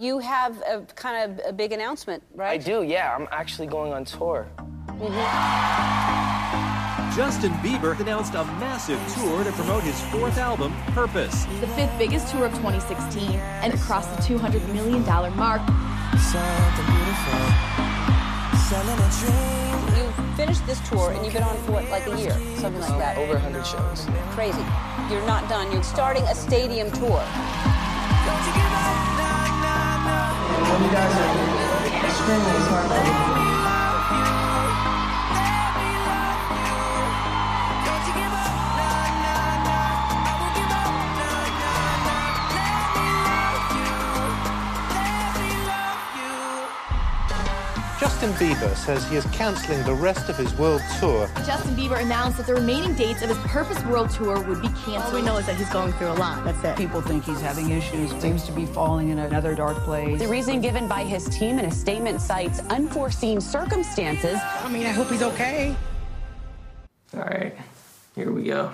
You have a kind of a big announcement, right? I do, yeah. I'm actually going on tour. Mm-hmm. Justin Bieber announced a massive tour to promote his fourth album, Purpose. The fifth biggest tour of 2016, and it crossed the $200 million mark. Something beautiful, selling a dream. You finished this tour, and you've been on for, what, like a year? Something like that. Over 100 shows. Crazy. You're not done. You're starting a stadium tour. Don't you give up. When you guys are extremely smart. Justin Bieber says he is cancelling the rest of his world tour. Justin Bieber announced that the remaining dates of his Purpose World Tour would be cancelled. All we know is that he's going through a lot. That's it. People think he's having issues, seems to be falling in another dark place. The reason given by his team in a statement cites unforeseen circumstances. I mean, I hope he's okay. All right, here we go.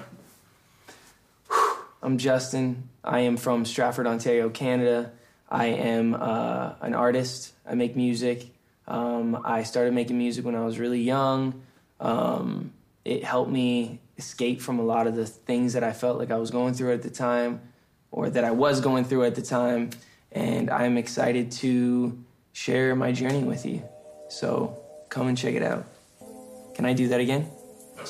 Whew. I'm Justin. I am from Stratford, Ontario, Canada. I am an artist. I make music. I started making music when I was really young. It helped me escape from a lot of the things that I felt like I was going through at the time, or that I was going through at the time, and I'm excited to share my journey with you. So come and check it out. Can I do that again?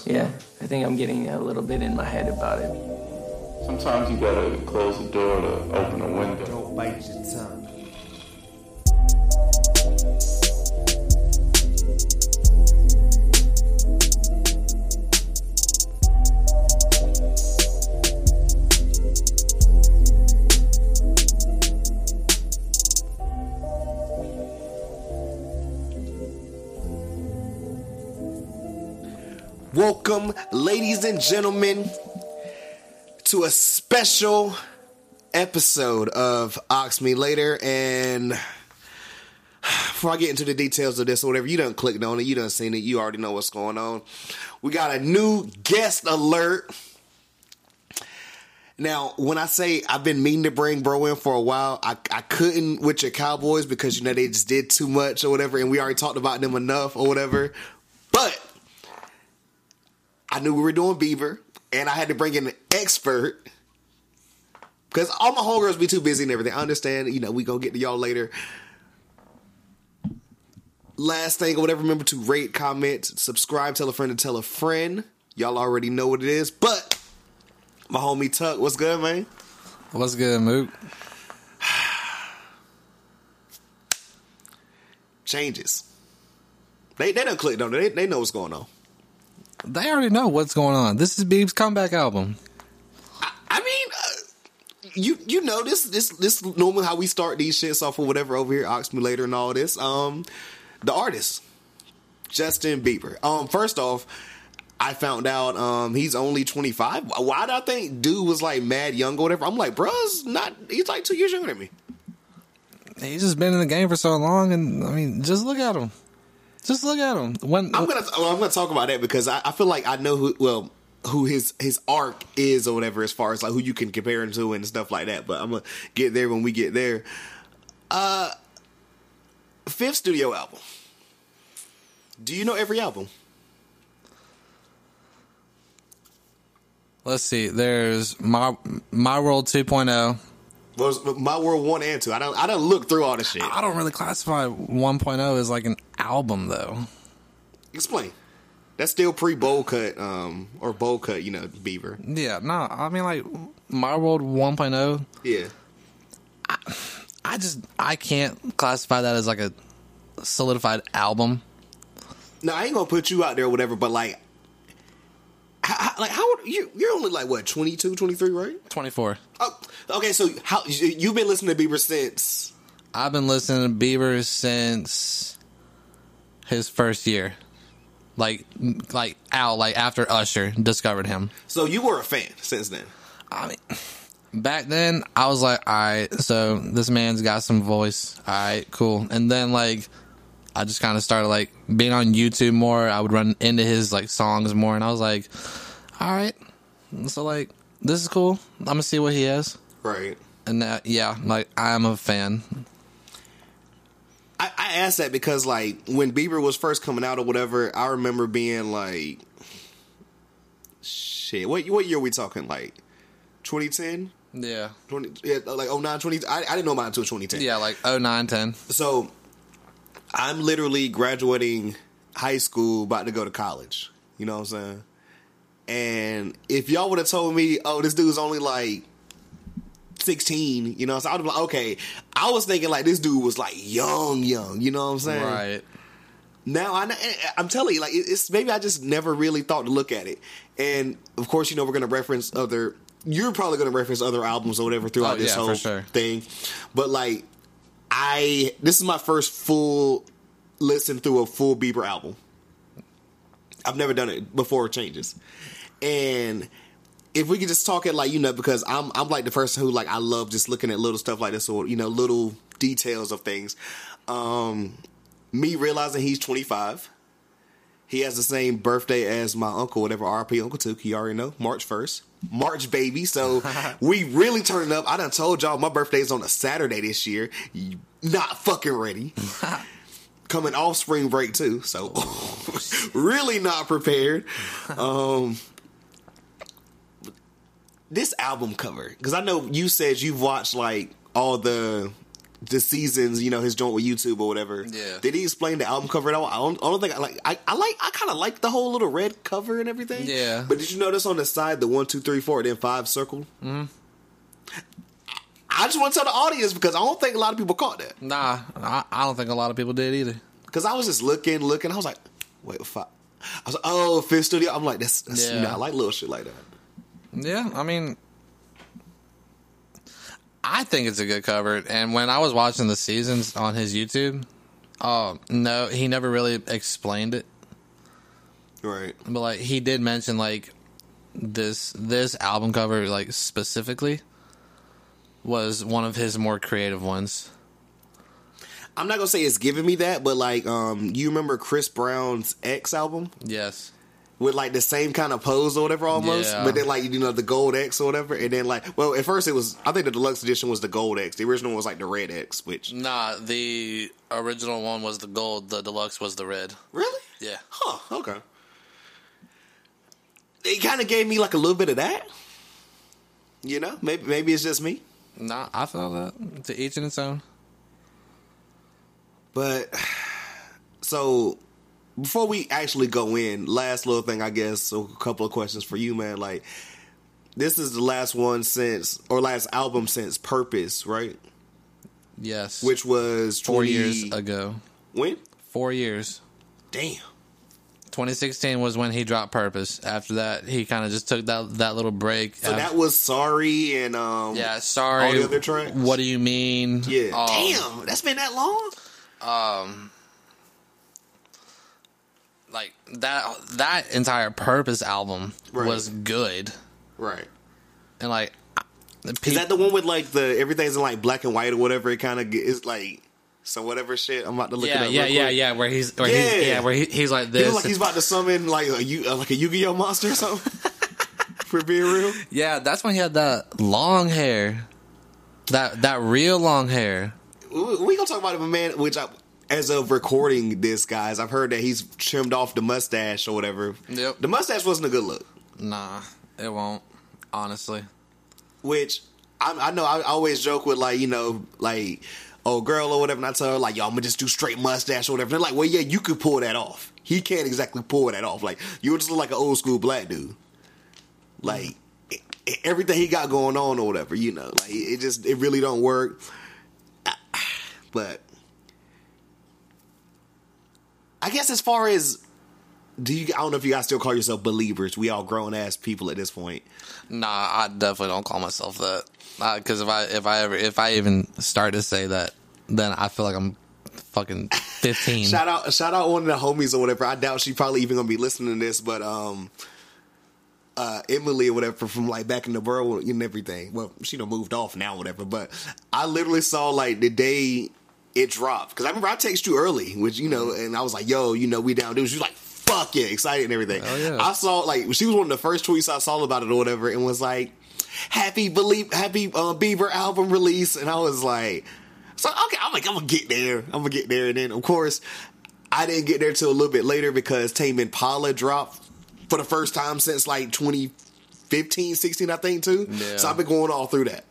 Yeah, I think I'm getting a little bit in my head about it. Sometimes you gotta close the door to open a window. Don't bite your tongue. Welcome, ladies and gentlemen, to a special episode of Ox Me Later. And before I get into the details of this or whatever, you done clicked on it, you done seen it, you already know what's going on. We got a new guest alert. Now, when I say I've been meaning to bring bro in for a while, I couldn't with your Cowboys because, you know, they just did too much or whatever, and we already talked about them enough or whatever. But I knew we were doing Bieber, and I had to bring in an expert because all my homegirls be too busy and everything. I understand, you know, we gonna get to y'all later. Last thing or whatever, remember to rate, comment, subscribe, tell a friend to tell a friend. Y'all already know what it is, but my homie Tuck, what's good, man? What's good, Moot? Changes. They done clicked on it. They know what's going on. They already know what's going on. This is Bieb's comeback album. I mean, you know this normally how we start these shits off or whatever over here, Ox Me Later and all this. The artist, Justin Bieber. First off, I found out he's only 25. Why do I think dude was like mad young or whatever? I'm like, bruh's not. He's like 2 years younger than me. He's just been in the game for so long, and I mean, just look at him. Just look at him. I'm gonna talk about that because I feel like I know who his arc is or whatever as far as like who you can compare him to and stuff like that. But I'm gonna get there when we get there. Fifth studio album. Do you know every album? Let's see. There's My World 2.0. My World 1 and 2. I don't look through all this shit. I don't really classify 1.0 as like an album though. Explain. That's still pre-bowl cut or bowl cut, you know, Bieber. Yeah, no. I mean like My World 1.0. Yeah. I can't classify that as like a solidified album. No, I ain't going to put you out there or whatever, but like how you're only like what 22, 23, right? 24. Oh, okay, so how you've been listening to Bieber since? I've been listening to Bieber since his first year, like out, like after Usher discovered him. So you were a fan since then. I mean, back then I was like, all right, so this man's got some voice. All right, cool. And then like I just kind of started, like, being on YouTube more. I would run into his, like, songs more. And I was like, all right. So, like, this is cool. I'm going to see what he has. Right. And, yeah, like, I'm a fan. I asked that because, like, when Bieber was first coming out or whatever, I remember being like, shit, what year are we talking, like, 2010? Yeah. 09, 20. I didn't know about it until 2010. Yeah, like 09, 10. So, I'm literally graduating high school, about to go to college. You know what I'm saying? And if y'all would have told me, oh, this dude's only like 16, you know, so I would be like, okay. I was thinking like this dude was like young, you know what I'm saying? Right. Now I'm telling you, like, it's maybe I just never really thought to look at it. And of course, you know, we're gonna reference other. You're probably gonna reference other albums or whatever throughout this whole thing. But like, this is my first full listen through a full Bieber album. I've never done it before Changes. And if we could just talk it like, you know, because I'm like the person who, like, I love just looking at little stuff like this, or, you know, little details of things. Me realizing he's 25. He has the same birthday as my uncle, whatever, RIP Uncle Took, you already know, March 1st. March, baby. So we really turned up. I done told y'all my birthday is on a Saturday this year. Not fucking ready. Coming off spring break too, so really not prepared. This album cover, because I know you said you've watched like all the seasons, you know, his joint with YouTube or whatever. Yeah. Did he explain the album cover at all? I don't think I kind of like the whole little red cover and everything. Yeah. But did you notice on the side the 1, 2, 3, 4, then 5 circle? Mm-hmm. I just want to tell the audience because I don't think a lot of people caught that. Nah, I don't think a lot of people did either. Because I was just looking. I was like, wait, 5. I was like, oh, Fifth Studio. I'm like, that's yeah. You know, I like little shit like that. Yeah, I mean, I think it's a good cover. And when I was watching the seasons on his YouTube, no, he never really explained it. Right. But, like, he did mention, like, this album cover, like, specifically was one of his more creative ones. I'm not gonna say it's giving me that, but like, you remember Chris Brown's X album? Yes. With like the same kind of pose or whatever almost, yeah. But then like, you know, the gold X or whatever, and then like, well, at first it was, I think the deluxe edition was the gold X. The original was like the red X, which... Nah, the original one was the gold, the deluxe was the red. Really? Yeah. Huh, okay. It kind of gave me like a little bit of that. You know, maybe it's just me. Nah, I feel that. To each in its own. But, so, before we actually go in, last little thing, I guess, so a couple of questions for you, man. Like, this is the last one last album since Purpose, right? Yes. Which was 4 years ago. When? 4 years. Damn. 2016 was when he dropped Purpose. After that, he kind of just took that little break. So that was Sorry and Sorry. All the other tracks. What do you mean? Yeah. Damn, that's been that long. Like that entire Purpose album was good. Right. And like, is that the one with like the everything's in like black and white or whatever? It kind of is like. So whatever shit, I'm about to look it up. Yeah. Where he's like this. He was like he's about to summon like a Yu-Gi-Oh monster or something. For being real. Yeah, that's when he had that long hair, that real long hair. We gonna talk about him, man. Which as of recording this, guys, I've heard that he's trimmed off the mustache or whatever. Yep. The mustache wasn't a good look. Nah, it won't. Honestly. Which I know I always joke with like, you know, like. Oh, girl or whatever, and I tell her, like, yo, I'm gonna just do straight mustache or whatever. They're like, well, yeah, you could pull that off. He can't exactly pull that off. Like, you would just look like an old school black dude. Like, everything he got going on or whatever, you know. Like, it really don't work. But, I guess as far as, I don't know if you guys still call yourself believers. We all grown-ass people at this point. Nah, I definitely don't call myself that. Because if I even start to say that, then I feel like I'm fucking 15. shout out one of the homies or whatever. I doubt she probably even gonna be listening to this, but Emily or whatever from like back in the borough and everything. Well, she done moved off now, or whatever. But I literally saw like the day it dropped because I remember I texted you early, which you know, and I was like, "Yo, you know, we down dude." She was like, "Fuck yeah, excited and everything." Oh, yeah. I saw like she was one of the first tweets I saw about it or whatever, and was like. Happy Believe, Bieber album release, and I was like, So, okay, I'm like, I'm going to get there. And then, of course, I didn't get there till a little bit later because Tame Impala dropped for the first time since like 2015, 16, I think, too. Yeah. So I've been going all through that.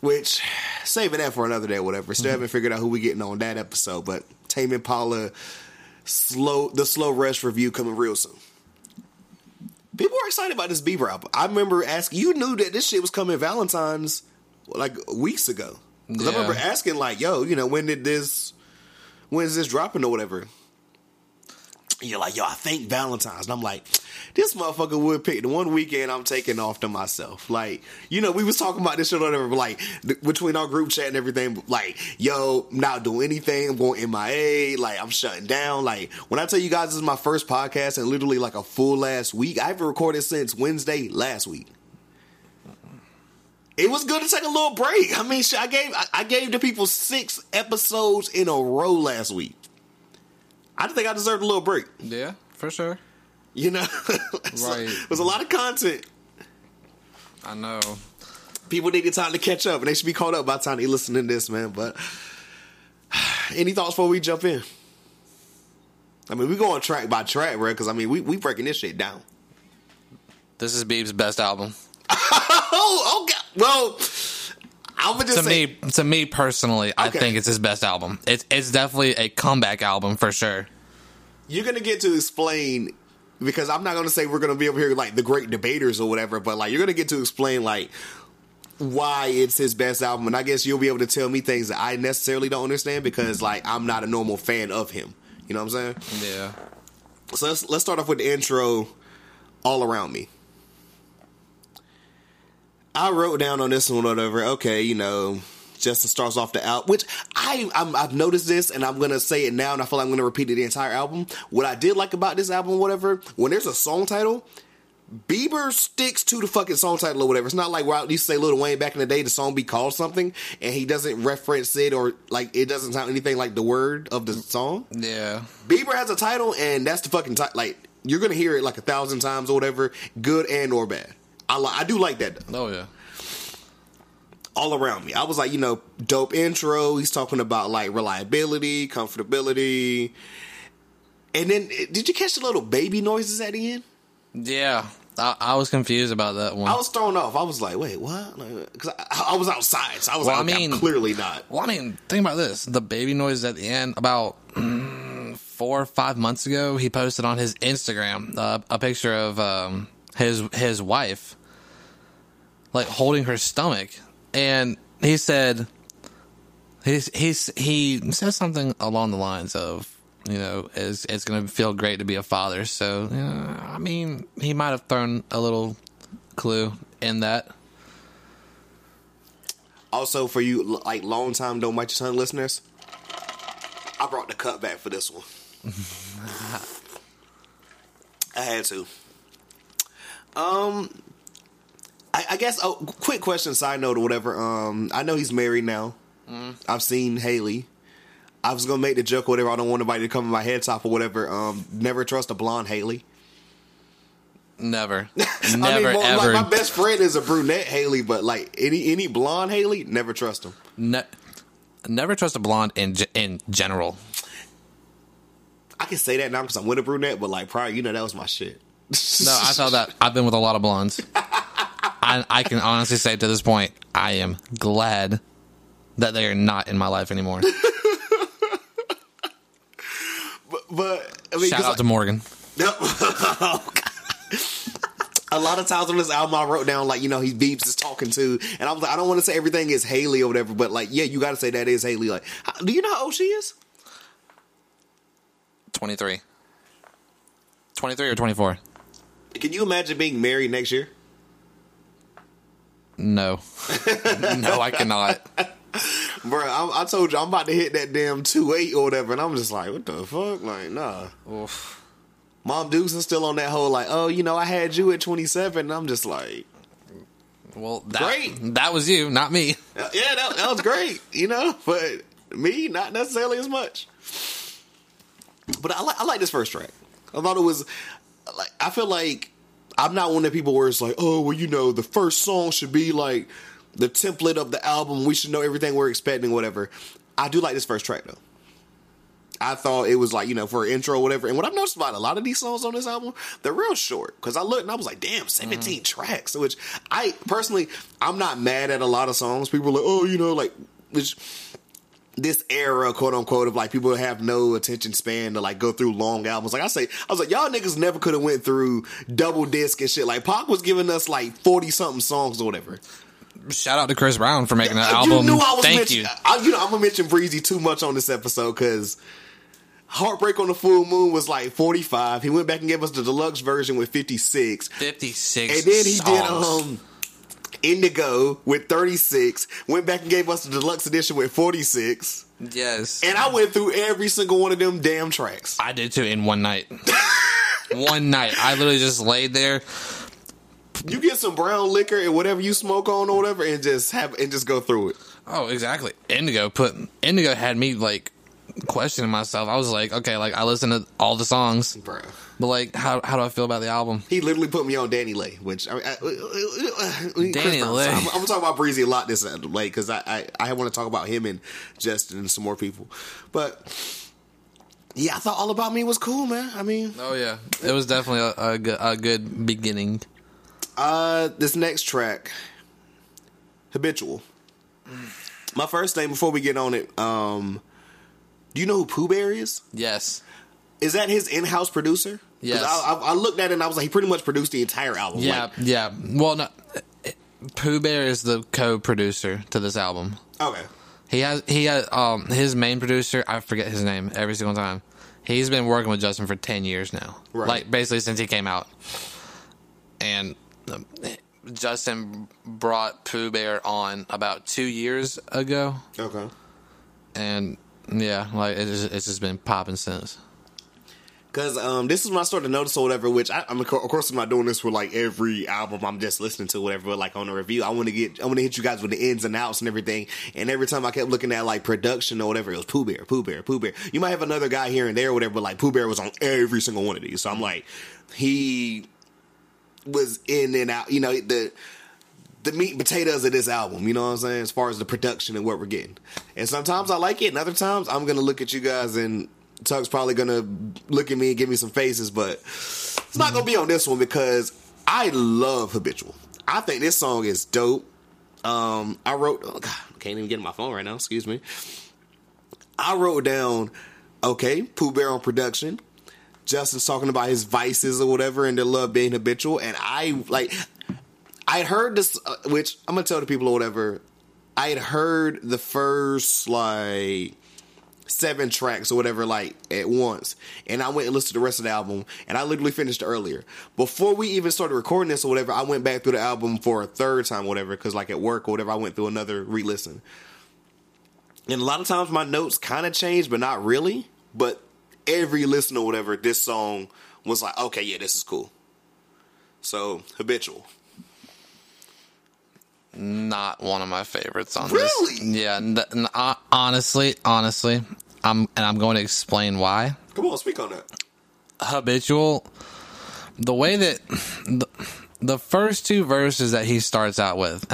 Which, saving that for another day or whatever. Still haven't figured out who we getting on that episode. But Tame Impala, the Slow Rush review coming real soon. People are excited about this Bieber album. I remember asking, you knew that this shit was coming Valentine's like weeks ago. Because I remember asking like, yo, you know, when is this dropping or whatever? And you're like, yo, I think Valentine's. And I'm like, this motherfucker would pick the one weekend I'm taking off to myself. Like, you know, we was talking about this shit or whatever, but like, between our group chat and everything, like, yo, I'm not doing anything. I'm going MIA. Like, I'm shutting down. Like, when I tell you guys this is my first podcast and literally like a full last week, I haven't recorded since Wednesday last week. It was good to take a little break. I mean, shit, I gave the people 6 episodes in a row last week. I think I deserved a little break. Yeah, for sure. You know? Right. It was a lot of content. I know. People needed time to catch up, and they should be caught up by the time they listen to this, man. But any thoughts before we jump in? I mean, we going track by track, bro, because, I mean, we breaking this shit down. This is Bieb's best album. Oh, okay. Well, I would just say... To me personally, okay. I think it's his best album. It's definitely a comeback album for sure. You're going to get to explain... Because I'm not going to say we're going to be over here like the great debaters or whatever, but like you're going to get to explain like why it's his best album. And I guess you'll be able to tell me things that I necessarily don't understand because like I'm not a normal fan of him. You know what I'm saying? Yeah. So let's start off with the intro, All Around Me. I wrote down on this one or whatever, okay, you know, Justin starts off the album, which I've noticed this, and I'm going to say it now, and I feel like I'm going to repeat it the entire album. What I did like about this album, whatever, when there's a song title, Bieber sticks to the fucking song title or whatever. It's not like where I used to say Lil Wayne back in the day, the song be called something, and he doesn't reference it, or like it doesn't sound anything like the word of the song. Yeah. Bieber has a title, and that's the fucking title. Like, you're going to hear it like 1,000 times or whatever, good and or bad. I do like that, though. Oh, yeah. All Around Me. I was like, you know, dope intro. He's talking about like reliability, comfortability. And then, did you catch the little baby noises at the end? Yeah. I was confused about that one. I was thrown off. I was like, wait, what? Because I was outside, so I was I'm clearly not. Well, I mean, think about this. The baby noises at the end, about 4 or 5 months ago, he posted on his Instagram a picture of his wife, like, holding her stomach. And he said, he says something along the lines of, you know, it's going to feel great to be a father. So, you know, I mean, he might have thrown a little clue in that. Also, for you, like, long-time Don't Bite Your Tongue listeners, I brought the cut back for this one. I had to. I guess, oh, quick question, side note or whatever. I know he's married now. I've seen Haley. I was going to make the joke or whatever. I don't want anybody to come in my head top or whatever. Never trust a blonde Haley. Never. Never, ever. Like, my best friend is a brunette Haley, but like any blonde Haley, never trust him. Never trust a blonde in general. I can say that now because I'm with a brunette, but like prior, you know, that was my shit. No, I saw that. I've been with a lot of blondes. I can honestly say to this point, I am glad that they are not in my life anymore. but I mean, shout out to Morgan. No, oh, a lot of times on this album, I wrote down like, you know, he Biebs is talking to, and I was like, I don't want to say everything is Haley or whatever, but like, yeah, you got to say that is Haley. Like, do you know how old she is? 23. 23 or 24. Can you imagine being married next year? No. No, I cannot. Bro, I told you I'm about to hit that damn 2.8 or whatever, and I'm just like, what the fuck? Like, nah. Oof. Mom Dukes is still on that whole like, oh, you know, I had you at 27, and I'm just like, well, great. That was you, not me. Yeah, that was great, you know, but me, not necessarily as much. But I like this first track. I thought it was, like, I feel like I'm not one of the people where it's like, oh, well, you know, the first song should be like the template of the album. We should know everything we're expecting, whatever. I do like this first track, though. I thought it was like, you know, for an intro or whatever. And what I've noticed about a lot of these songs on this album, they're real short. Because I looked and I was like, damn, 17 tracks. Which I, personally, I'm not mad at a lot of songs. People are like, oh, you know, like, which... this era, quote unquote, of like people have no attention span to like go through long albums. Like I say, I was like, y'all niggas never could have went through double disc and shit. Like Pac was giving us like 40 something songs or whatever. Shout out to Chris Brown for making that album. Knew I was I'm gonna mention Breezy too much on this episode because Heartbreak on the Full Moon was like 45. He went back and gave us the deluxe version with 56. 56. And then he did Indigo with 36, went back and gave us the deluxe edition with 46. Yes. And I went through every single one of them damn tracks. I did too in one night. One night. I literally just laid there. You get some brown liquor and whatever you smoke on or whatever and just go through it. Oh, exactly. Indigo had me like questioning myself. I was like, okay, like I listened to all the songs. Bro. But like, how do I feel about the album? He literally put me on Danny Lay, which I mean, Danny Lay. I'm gonna talk about Breezy a lot this late because I want to talk about him and Justin and some more people. But yeah, I thought All About Me was cool, man. I mean, oh yeah, it was definitely a good beginning. This next track, Habitual. My first thing before we get on it, do you know who Pooh Bear is? Yes. Is that his in-house producer? Yes. I looked at it and I was like, he pretty much produced the entire album. Yeah, like, yeah. Well, no, Pooh Bear is the co-producer to this album. Okay. He has his main producer, I forget his name every single time. He's been working with Justin for 10 years now. Right. Like, basically since he came out. And Justin brought Pooh Bear on about 2 years ago. Okay. And, yeah, like, it's just been popping since. Because this is when I started to notice or whatever, which I'm of course I'm not doing this for like every album I'm just listening to whatever, but like on a review I want to hit you guys with the ins and outs and everything. And every time I kept looking at like production or whatever, it was Pooh Bear. You might have another guy here and there or whatever, but like Pooh Bear was on every single one of these. So I'm like, he was in and out, you know, the meat and potatoes of this album, you know what I'm saying, as far as the production and what we're getting. And sometimes I like it, and other times I'm gonna look at you guys and Tuck's probably gonna look at me and give me some faces, but it's not gonna be on this one because I love Habitual. I think this song is dope. I can't even get in my phone right now, excuse me. I wrote down, okay, Pooh Bear on production. Justin's talking about his vices or whatever and their love being habitual. And I heard this, which I'm gonna tell the people or whatever, I had heard the first, like, 7 tracks or whatever, like, at once. And I went and listened to the rest of the album, and I literally finished earlier. Before we even started recording this or whatever, I went back through the album for a third time or whatever, because, like, at work or whatever, I went through another re-listen. And a lot of times my notes kind of change, but not really. But every listen or whatever, this song was like, okay, yeah, this is cool. So, Habitual. Not one of my favorites on this. Really? Yeah. Honestly, I'm going to explain why. Come on, speak on that. Habitual. The way that the first 2 verses that he starts out with,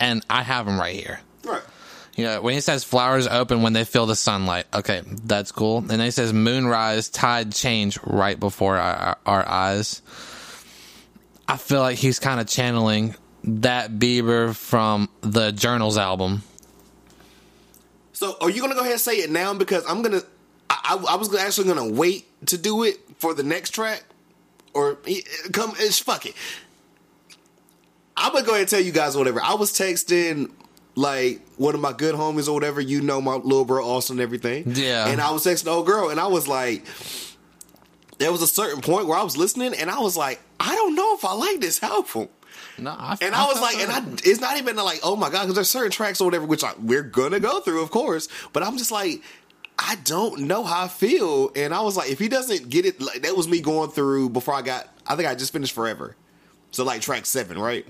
and I have them right here. Right. You know, when he says flowers open when they feel the sunlight. Okay, that's cool. And then he says moonrise, tide change right before our eyes. I feel like he's kind of channeling that Bieber from the Journals album. So are you gonna go ahead and say it now? Because I was actually gonna wait to do it for the next track, or fuck it, I'm gonna go ahead and tell you guys whatever. I was texting like one of my good homies or whatever, you know, my little bro Austin and everything. Yeah. And I was texting the old girl, and I was like, there was a certain point where I was listening and I was like, I don't know if I like this album. It's not even like, oh my God, because there's certain tracks or whatever, which we're gonna go through, of course, but I'm just like, I don't know how I feel. And I was like, if he doesn't get it, like, that was me going through before I think I just finished Forever. So like track 7, right?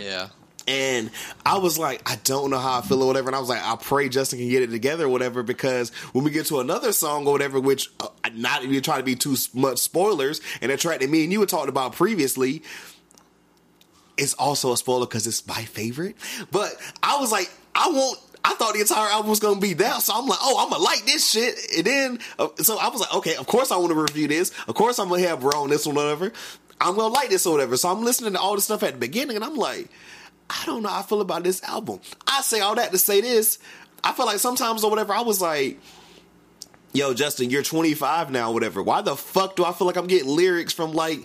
Yeah. And I was like, I don't know how I feel or whatever. And I was like, I pray Justin can get it together or whatever, because when we get to another song or whatever, which not even trying to be too much spoilers, and a track that me and you had talked about previously, It's also a spoiler because it's my favorite. But I was like, I thought the entire album was going to be that. So I'm like, oh, I'm going to like this shit. And then, so I was like, okay, of course I want to review this. Of course I'm going to have bro on this one or whatever. I'm going to like this or whatever. So I'm listening to all this stuff at the beginning and I'm like, I don't know how I feel about this album. I say all that to say this. I feel like sometimes or whatever, I was like, yo, Justin, you're 25 now, whatever. Why the fuck do I feel like I'm getting lyrics from like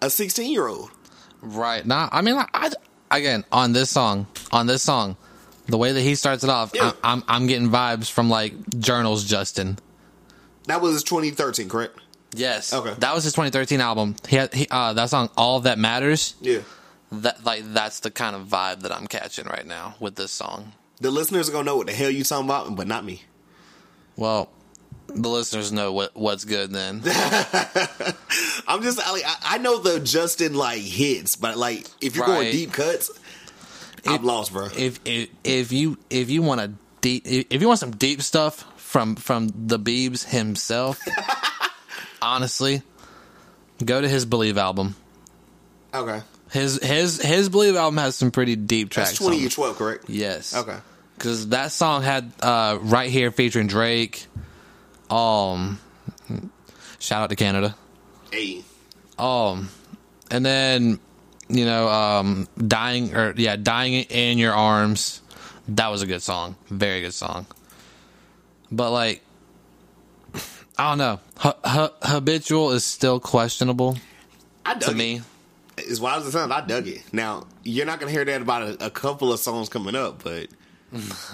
a 16-year-old? Right. Nah, I mean, like, again, on this song, the way that he starts it off, yeah. I'm getting vibes from like Journals, Justin. That was his 2013, correct? Yes. Okay. That was his 2013 album. He that song, All That Matters. Yeah. That's the kind of vibe that I'm catching right now with this song. The listeners are gonna know what the hell you talking about, but not me. Well, the listeners know what's good then. I'm just like, I know the Justin like hits, but like if you're going deep cuts, I'm lost, bro. If you want some deep stuff from the Biebs himself, honestly, go to his Believe album. Okay. His Believe album has some pretty deep tracks. That's 2012, correct? Yes. Okay. Because that song had Right Here featuring Drake. Shout out to Canada. Hey. And then, you know, Dying in Your Arms. That was a good song. Very good song. But like, I don't know. Habitual is still questionable to me. As wild as it sounds, I dug it. Now, you're not going to hear that about a couple of songs coming up, but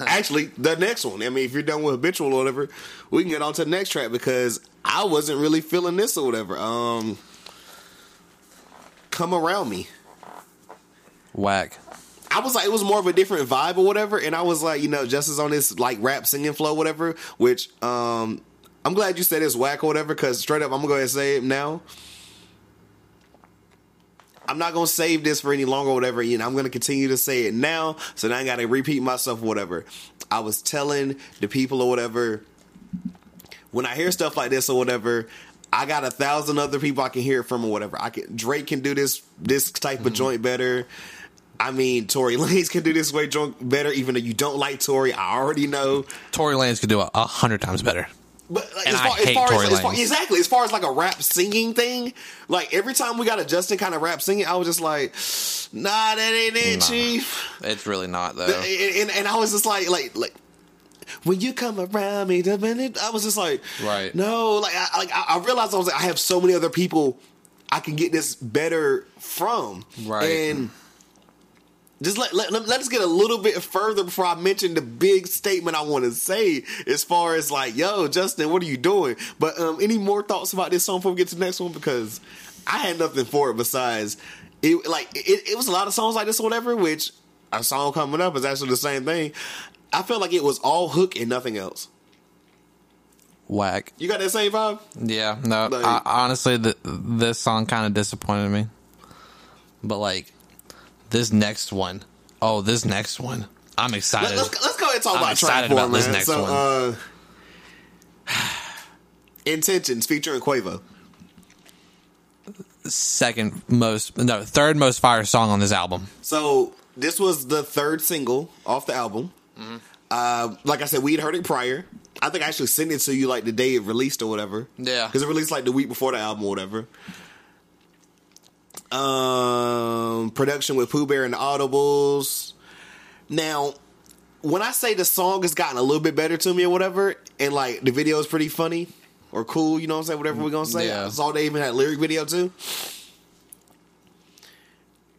actually, the next one. I mean, if you're done with Habitual or whatever, we can get on to the next track because I wasn't really feeling this or whatever. Come Around Me. Whack. I was like, it was more of a different vibe or whatever, and I was like, you know, Justin's on this, like, rap singing flow or whatever, which I'm glad you said it's whack or whatever because straight up, I'm going to go ahead and say it now. I'm not going to save this for any longer or whatever. You know, I'm going to continue to say it now. So now I got to repeat myself or whatever. I was telling the people or whatever, when I hear stuff like this or whatever, I got 1,000 other people I can hear from or whatever. Drake can do this type of joint better. I mean, Tory Lanez can do this way joint better. Even though you don't like Tory, I already know. Tory Lanez can do it 100 times better. But like, and as far as like a rap singing thing, like every time we got a Justin kind of rap singing, I was just like, nah, that ain't it, Chief. It's really not though. And I was just like when you come around me, I was just like, right? No, I realized I was like, I have so many other people I can get this better from, right? And just let us get a little bit further before I mention the big statement I want to say as far as like, yo, Justin, what are you doing? But any more thoughts about this song before we get to the next one? Because I had nothing for it besides it. Like it was a lot of songs like this or whatever, which a song coming up is actually the same thing. I felt like it was all hook and nothing else. Whack. You got that same vibe? Yeah. No, like, honestly, this song kind of disappointed me. But like, this next one. I'm excited. Let's go ahead and talk about track 4, man. This next one. Intentions featuring Quavo. Third most fire song on this album. So this was the third single off the album. Mm-hmm. Like I said, we'd heard it prior. I think I actually sent it to you like the day it released or whatever. Yeah, because it released like the week before the album or whatever. Production with Pooh Bear and the Audibles. Now, when I say the song has gotten a little bit better to me or whatever, and like the video is pretty funny or cool, you know what I'm saying? Whatever we're gonna say. Yeah. I saw they even had a lyric video too.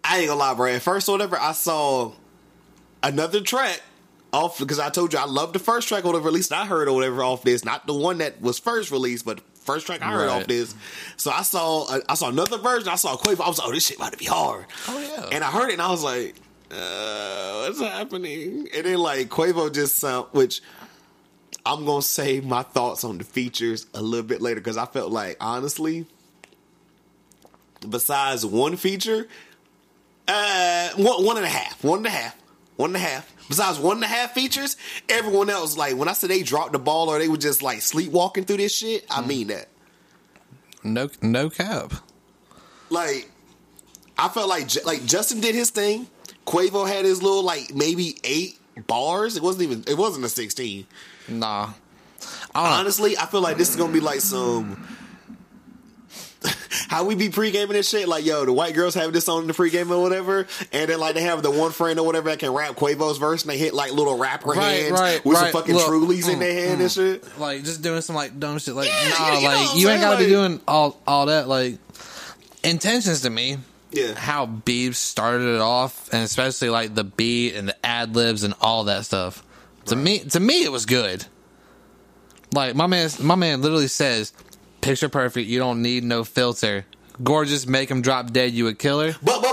I ain't gonna lie, bro. At first or whatever, I saw another track off because I told you I love the first track or whatever, at least I heard or whatever off this. Not the one that was first released, but first track I heard off this. So I saw another version. I saw Quavo. I was like, oh, this shit about to be hard. Oh, yeah. And I heard it and I was like, what's happening? And then like Quavo just sound, which I'm going to save my thoughts on the features a little bit later. Because I felt like, honestly, besides one feature, one and a half. Besides 1.5 features, everyone else, like, when I said they dropped the ball or they were just, like, sleepwalking through this shit, I mean that. No cap. Like, I felt like Justin did his thing. Quavo had his little like maybe 8 bars. It wasn't a 16. Nah. Honestly, I feel like this is gonna be like some. How we be pre-gaming this shit? Like, yo, the white girls have this on in the pre-game or whatever, and then like they have the one friend or whatever that can rap Quavo's verse, and they hit like little rapper hands with some fucking Trulies in their hand and shit. Like just doing some like dumb shit. Like you ain't gotta be doing all that. Like intentions to me. Yeah. How Biebs started it off, and especially like the beat and the ad libs and all that stuff. Right. To me, it was good. Like my man literally says, "Picture perfect. You don't need no filter. Gorgeous. Make him drop dead. You a killer." But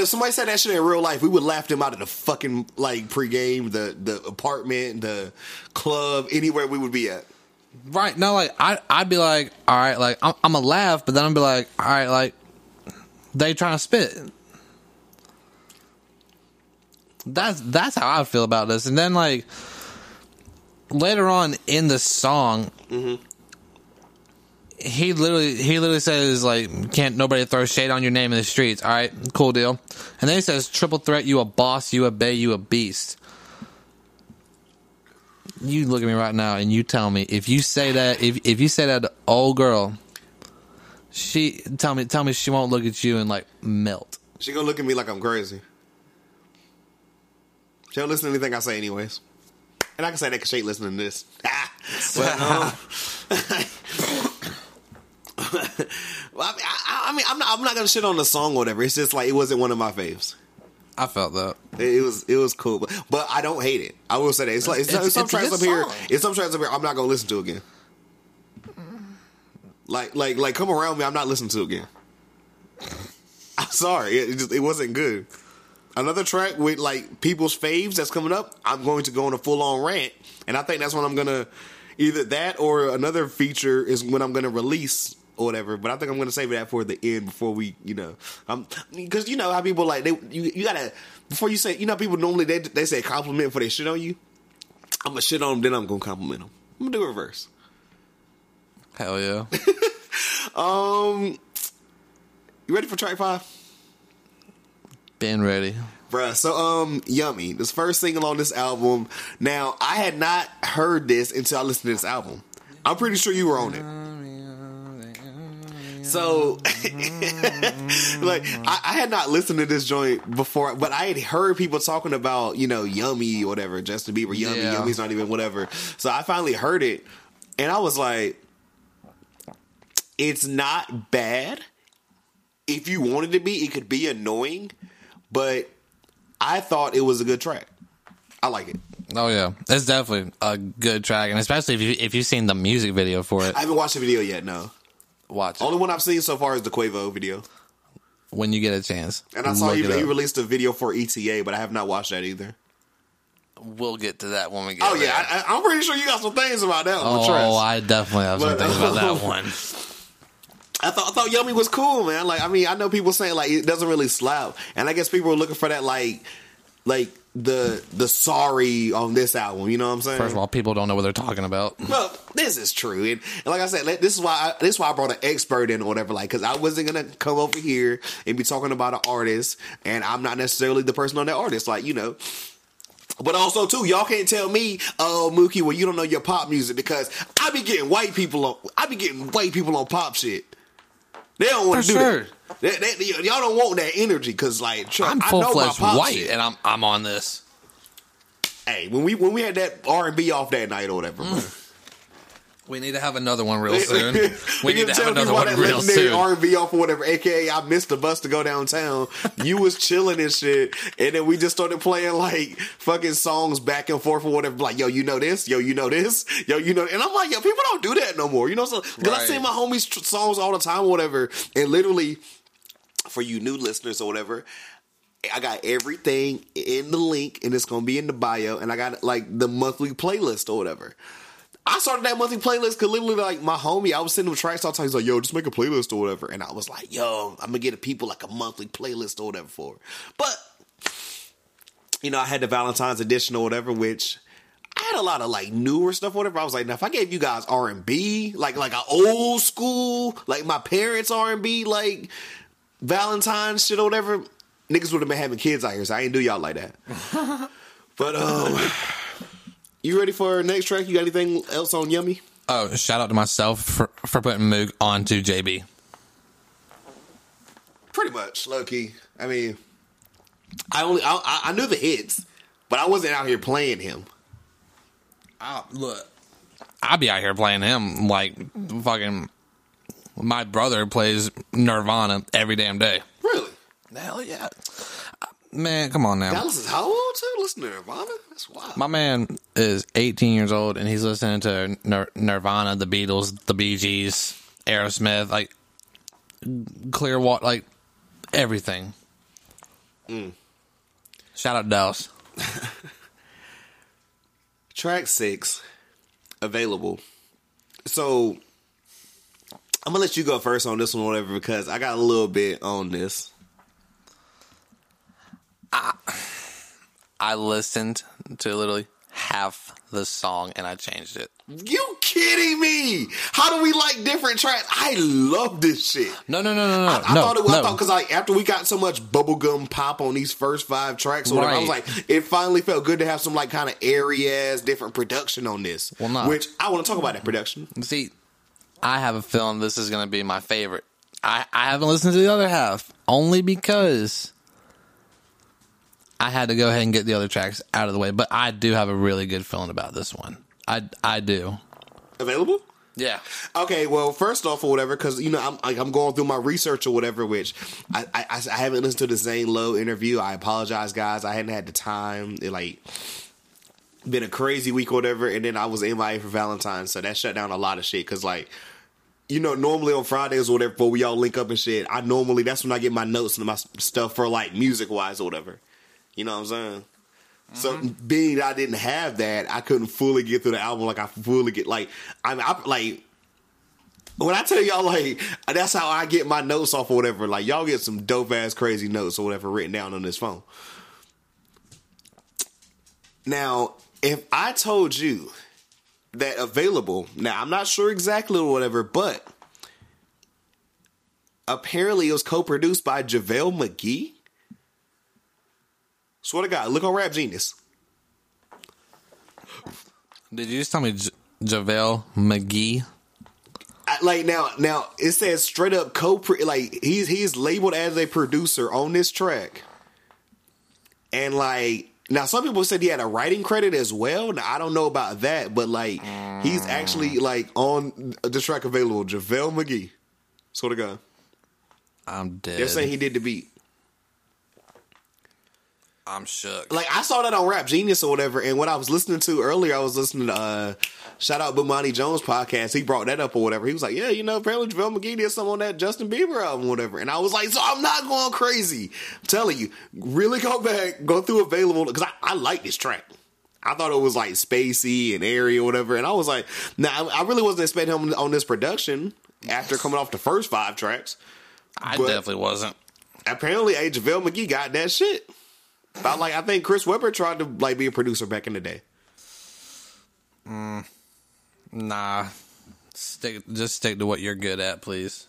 if somebody said that shit in real life, we would laugh them out of the fucking like pregame, the apartment, the club, anywhere we would be at. Right. No, like I'd be like, all right, like I'm gonna laugh, but then I'd be like, all right, like they trying to spit. That's how I feel about this. And then like later on in the song, mm-hmm. he literally says like, "Can't nobody throw shade on your name in the streets." All right, cool deal. And then he says, "Triple threat, you a boss, you a bae, you a beast." You look at me right now and you tell me if you say that if you say that to old girl, she tell me she won't look at you and like melt. She gonna look at me like I'm crazy. She don't listen to anything I say anyways. And I can say that because she ain't listening to this. I mean, I'm not gonna shit on the song or whatever. It's just like it wasn't one of my faves. I felt that it was cool, but I don't hate it. I will say that it's some tracks up here. It's some tracks up here I'm not gonna listen to again. Like Come Around Me, I'm not listening to again. I'm sorry, it wasn't good. Another track with like people's faves that's coming up, I'm going to go on a full on rant, and I think that's when I'm gonna either that or another feature is when I'm gonna release or whatever. But I think I'm gonna save that for the end before we, you know, because you know how people like you gotta before you say, you know, people normally they say compliment before they shit on you. I'm gonna shit on them, then I'm gonna compliment them. I'm gonna do reverse. Hell yeah. You ready for track 5? Been ready. Bruh, so Yummy, this first single on this album. Now, I had not heard this until I listened to this album. I'm pretty sure you were on it. So, like, I had not listened to this joint before, but I had heard people talking about, you know, Yummy, whatever, Justin Bieber, Yummy, yeah. Yummy's not even whatever. So I finally heard it, and I was like, it's not bad. If you wanted to be, it could be annoying, but I thought it was a good track. I like it. Oh yeah, it's definitely a good track, and especially if you've seen the music video for it. I haven't watched the video yet. No, watch it. Only one I've seen so far is the Quavo video. When you get a chance, and I saw you released a video for ETA, but I have not watched that either. We'll get to that when we get. Oh there. Yeah, I'm pretty sure you got some things about that one. Oh, I definitely have some things about that one. I thought Yummy was cool, man. Like, I mean, I know people saying like it doesn't really slap, and I guess people were looking for that like the sorry on this album. You know what I'm saying? First of all, people don't know what they're talking about. Well, this is true, and like I said, this is why I brought an expert in or whatever, like because I wasn't gonna come over here and be talking about an artist, and I'm not necessarily the person on that artist, like you know. But also, too, y'all can't tell me, oh, Mookie, well, you don't know your pop music because I be getting white people on pop shit. They don't want to do that. Y'all don't want that energy because, like, I'm full-fledged white shit. And I'm on this. Hey, when we had that R&B off that night or whatever, bro. We need to have another one real soon. We need to have another one real soon. R&B off or whatever, a.k.a. I missed the bus to go downtown. You was chilling and shit. And then we just started playing, like, fucking songs back and forth or whatever. Like, yo, you know this? Yo, you know this? Yo, you know. And I'm like, yo, people don't do that no more. You know what I'm saying? Because I sing my homies' songs all the time or whatever. And literally, for you new listeners or whatever, I got everything in the link. And it's going to be in the bio. And I got, like, the monthly playlist or whatever. I started that monthly playlist because literally, like, my homie, I was sending him tracks all the time. He's like, yo, just make a playlist or whatever. And I was like, yo, I'm going to get people, like, a monthly playlist or whatever for it. But, you know, I had the Valentine's edition or whatever, which I had a lot of, like, newer stuff or whatever. I was like, now, if I gave you guys R&B, like an old school, like, my parents' R&B, like, Valentine's shit or whatever, niggas would have been having kids out here, so I ain't do y'all like that. But you ready for our next track? You got anything else on Yummy? Oh, shout out to myself for putting Moog onto JB. Pretty much, low key. I mean, I knew the hits, but I wasn't out here playing him. Look, I'd be out here playing him like fucking. My brother plays Nirvana every damn day. Really? Hell yeah. Man, come on now. Dallas is how old too? Listen to Nirvana? That's wild. My man is 18 years old and he's listening to Nirvana, the Beatles, the Bee Gees, Aerosmith, like Clearwater, like everything. Mm. Shout out to Dallas. Track 6, Available. So I'm gonna let you go first on this one, or whatever, because I got a little bit on this. I listened to literally half the song and I changed it. You kidding me? How do we like different tracks? I love this shit. No. I thought because like after we got so much bubblegum pop on these first 5 tracks, or whatever, I was like, it finally felt good to have some like kind of airy ass different production on this. Well, not. Which I want to talk about that production. See, I have a feeling this is going to be my favorite. I haven't listened to the other half, only because I had to go ahead and get the other tracks out of the way. But I do have a really good feeling about this one. I do. Available? Yeah. Okay, well, first off or whatever, because, you know, I'm going through my research or whatever, which I haven't listened to the Zane Lowe interview. I apologize, guys. I hadn't had the time. It, like, been a crazy week or whatever, and then I was MIA for Valentine's, so that shut down a lot of shit, because, like, you know, normally on Fridays or whatever, before we all link up and shit, that's when I get my notes and my stuff for, like, music-wise or whatever. You know what I'm saying? Mm-hmm. So, being that I didn't have that, I couldn't fully get through the album. Like, I fully get, like, when I tell y'all, like, that's how I get my notes off or whatever. Like, y'all get some dope-ass crazy notes or whatever written down on this phone. Now, if I told you that Available, now I'm not sure exactly or whatever, but apparently it was co-produced by JaVale McGee. Swear to God, look on Rap Genius. Did you just tell me JaVale McGee? Now it says straight up like he's labeled as a producer on this track, and like. Now, some people said he had a writing credit as well. Now, I don't know about that, but, like, he's actually, like, on the track Available, JaVale McGee. Swear to God. I'm dead. They're saying he did the beat. I'm shook. Like, I saw that on Rap Genius or whatever, and what I was listening to earlier, I was listening to, shout out Bumani Jones' podcast. He brought that up or whatever. He was like, yeah, you know, apparently JaVale McGee did something on that Justin Bieber album or whatever. And I was like, so I'm not going crazy. I'm telling you, really go back, go through Available. Because I like this track. I thought it was like spacey and airy or whatever. And I was like, nah, I really wasn't expecting him on this production after coming off the first 5 tracks. But definitely wasn't. Apparently, JaVale McGee got that shit. But, like, I think Chris Webber tried to like be a producer back in the day. Nah, stick to what you're good at, please.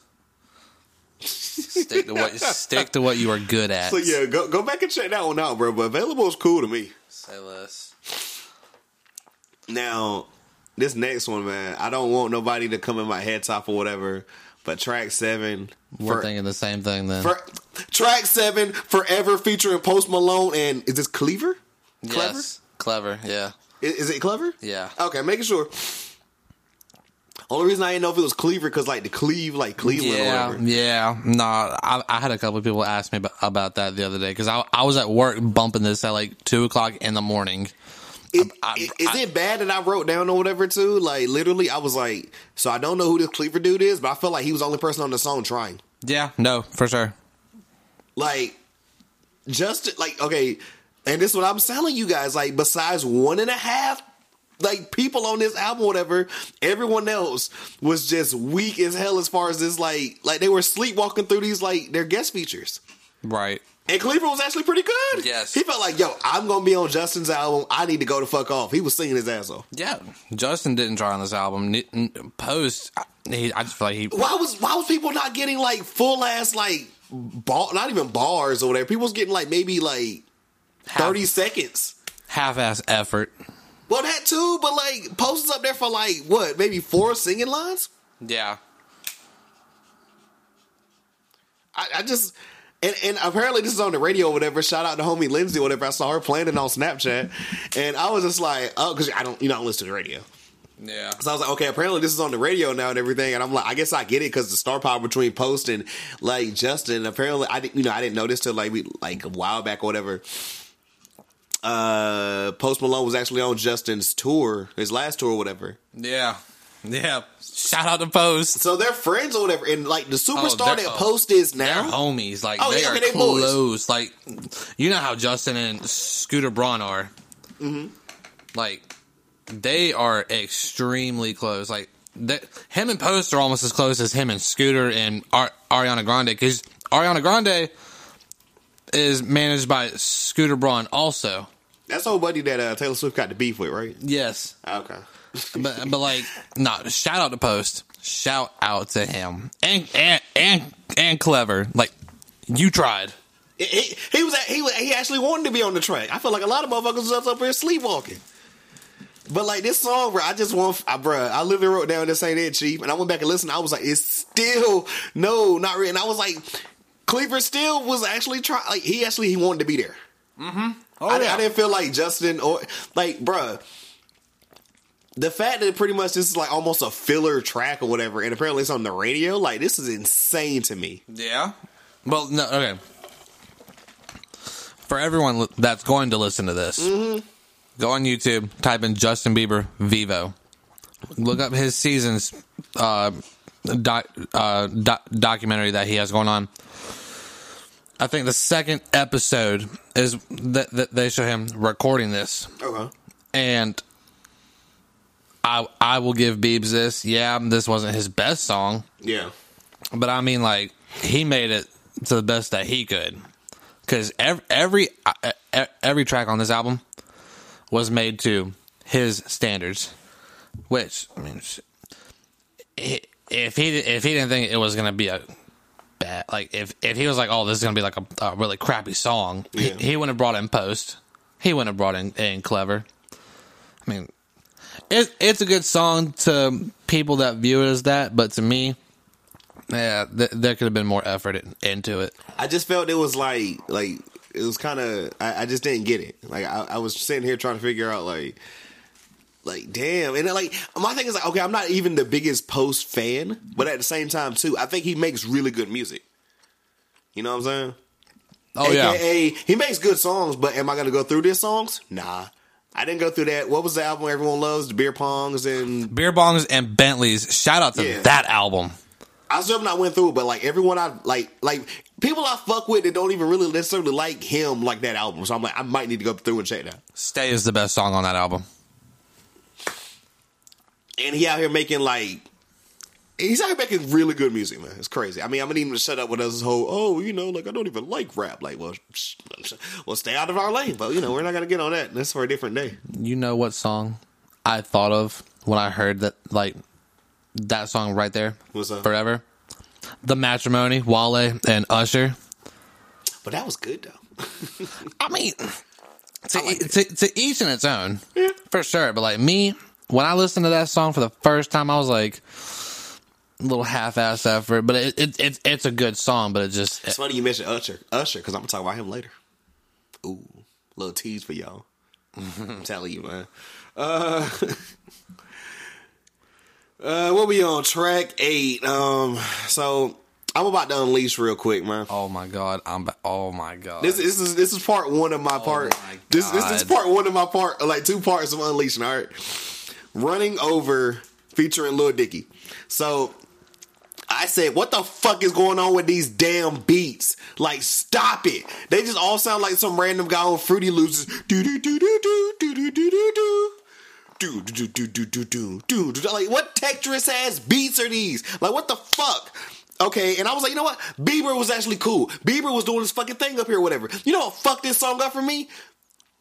Stick to what you are good at. So yeah, go back and check that one out, bro. But Available is cool to me. Say less. Now, this next one, man, I don't want nobody to come in my head top or whatever. But track 7, we're thinking the same thing then. Track 7, Forever, featuring Post Malone and is this Cleaver? Yes, Clever, yeah. Is it Clever? Yeah. Okay, making sure. Only reason I didn't know if it was Cleaver because, like, the Cleve, like, Cleveland or whatever. Yeah, nah, I had a couple of people ask me about that the other day because I was at work bumping this at, like, 2 o'clock in the morning. Is it bad that I wrote down or whatever, too? Like, literally, I was like, so I don't know who this Cleaver dude is, but I felt like he was the only person on the song trying. Yeah, no, for sure. Like, just, like, okay... And this is what I'm telling you guys, like, besides 1.5, like, people on this album, whatever, everyone else was just weak as hell as far as this, like they were sleepwalking through these, like, their guest features. Right. And Cleaver was actually pretty good. Yes. He felt like, yo, I'm going to be on Justin's album. I need to go the fuck off. He was singing his ass off. Yeah. Justin didn't try on this album. Post, I just feel like he... Why was people not getting, like, full-ass, like... not even bars or whatever. People's getting like maybe like 30 seconds. Half-ass effort. Well, that too, but like Post is up there for like what, maybe 4 singing lines? Yeah. I just, and apparently this is on the radio or whatever. Shout out to homie Lindsay or whatever. I saw her playing it on Snapchat. And I was just like, oh, because I don't listen to the radio. Yeah. So I was like, okay, apparently this is on the radio now and everything. And I'm like, I guess I get it because the star power between Post and like Justin. Apparently, I didn't know this till like a while back or whatever. Post Malone was actually on Justin's tour, his last tour or whatever. Yeah. Yeah. Shout out to Post. So they're friends or whatever. And like the superstar that Post is now. They're homies. Like they are close. Boys. Like, you know how Justin and Scooter Braun are. Mm-hmm. Like, they are extremely close. Like, him and Post are almost as close as him and Scooter and Ariana Grande. Because Ariana Grande is managed by Scooter Braun also. That's the old buddy that Taylor Swift got the beef with, right? Yes. Okay. But like, nah, shout out to Post. Shout out to him. And Clever. Like, you tried. He actually wanted to be on the track. I feel like a lot of motherfuckers was up here sleepwalking. But like this song, bro, I literally wrote down this ain't it, Chief. And I went back and listened. I was like, it's still not written. I was like, Cleaver still was actually trying. Like he wanted to be there. Mm-hmm. Oh, I didn't feel like Justin or like, bruh. The fact that pretty much this is like almost a filler track or whatever, and apparently it's on the radio. Like this is insane to me. Yeah. Well, no, okay. For everyone that's going to listen to this, mm-hmm, go on YouTube, type in Justin Bieber Vivo, look up his seasons documentary that he has going on. I think the second episode is that they show him recording this. Okay. And I will give Biebs this. Yeah, this wasn't his best song. Yeah. But I mean, like, he made it to the best that he could. Because every track on this album was made to his standards. Which, I mean, if he didn't think it was going to be a bad, like, if he was like, oh, this is going to be like a really crappy song, yeah, he wouldn't have brought in Post. He wouldn't have brought in Clever. I mean, it's a good song to people that view it as that, but to me, yeah, there could have been more effort into it. I just felt it was like it was kind of, I just didn't get it. Like, I was sitting here trying to figure out, like, damn. And, like, my thing is, like, okay, I'm not even the biggest Post fan, but at the same time, too, I think he makes really good music. You know what I'm saying? Oh, AKA, yeah. He makes good songs, but am I going to go through these songs? Nah. I didn't go through that. What was the album everyone loves? The Beer Bongs and Bentleys. Shout out to that album. I assume I went through it, but, like, everyone I, like, people I fuck with that don't even really necessarily like him like that album. So I'm like, I might need to go through and check that. Stay is the best song on that album. And he out here making, like, he's out here making really good music, man. It's crazy. I mean, I'm going to even shut up with this whole, oh, you know, like, I don't even like rap. Like, well, stay out of our lane. But, you know, we're not going to get on that. That's for a different day. You know what song I thought of when I heard that, like, that song right there? What's up? Forever. The Matrimony, Wale, and Usher. But that was good, though. I mean, to each in its own. Yeah. For sure. But, like, me, when I listened to that song for the first time, I was like, little half-ass effort, but it's a good song, but it just... It's funny you mentioned Usher, because I'm going to talk about him later. Ooh, little tease for y'all. I'm telling you, man. We'll be on track 8. So I'm about to unleash real quick, man. Oh my god! Oh my god! This is part one of my part. Oh my god. This is part one of my part. Like 2 parts of unleashing. All right, Running Over featuring Lil Dicky. So I said, what the fuck is going on with these damn beats? Like, stop it. They just all sound like some random guy on Fruity Loops. Do do do do do do do do do. Like, what Tetris ass beats are these? Like, what the fuck? Okay, and I was like, you know what? Bieber was actually cool. Bieber was doing his fucking thing up here or whatever. You know what fucked this song up for me?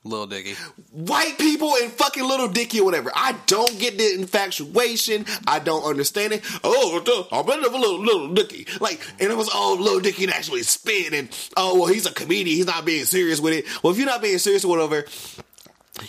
Lil Dicky. White people and fucking Lil Dicky or whatever. I don't get the infatuation. I don't understand it. Oh, I'm better for Lil Dicky. Like, and it was, oh, Lil Dicky can actually spit, and oh, well, he's a comedian. He's not being serious with it. Well, if you're not being serious or whatever,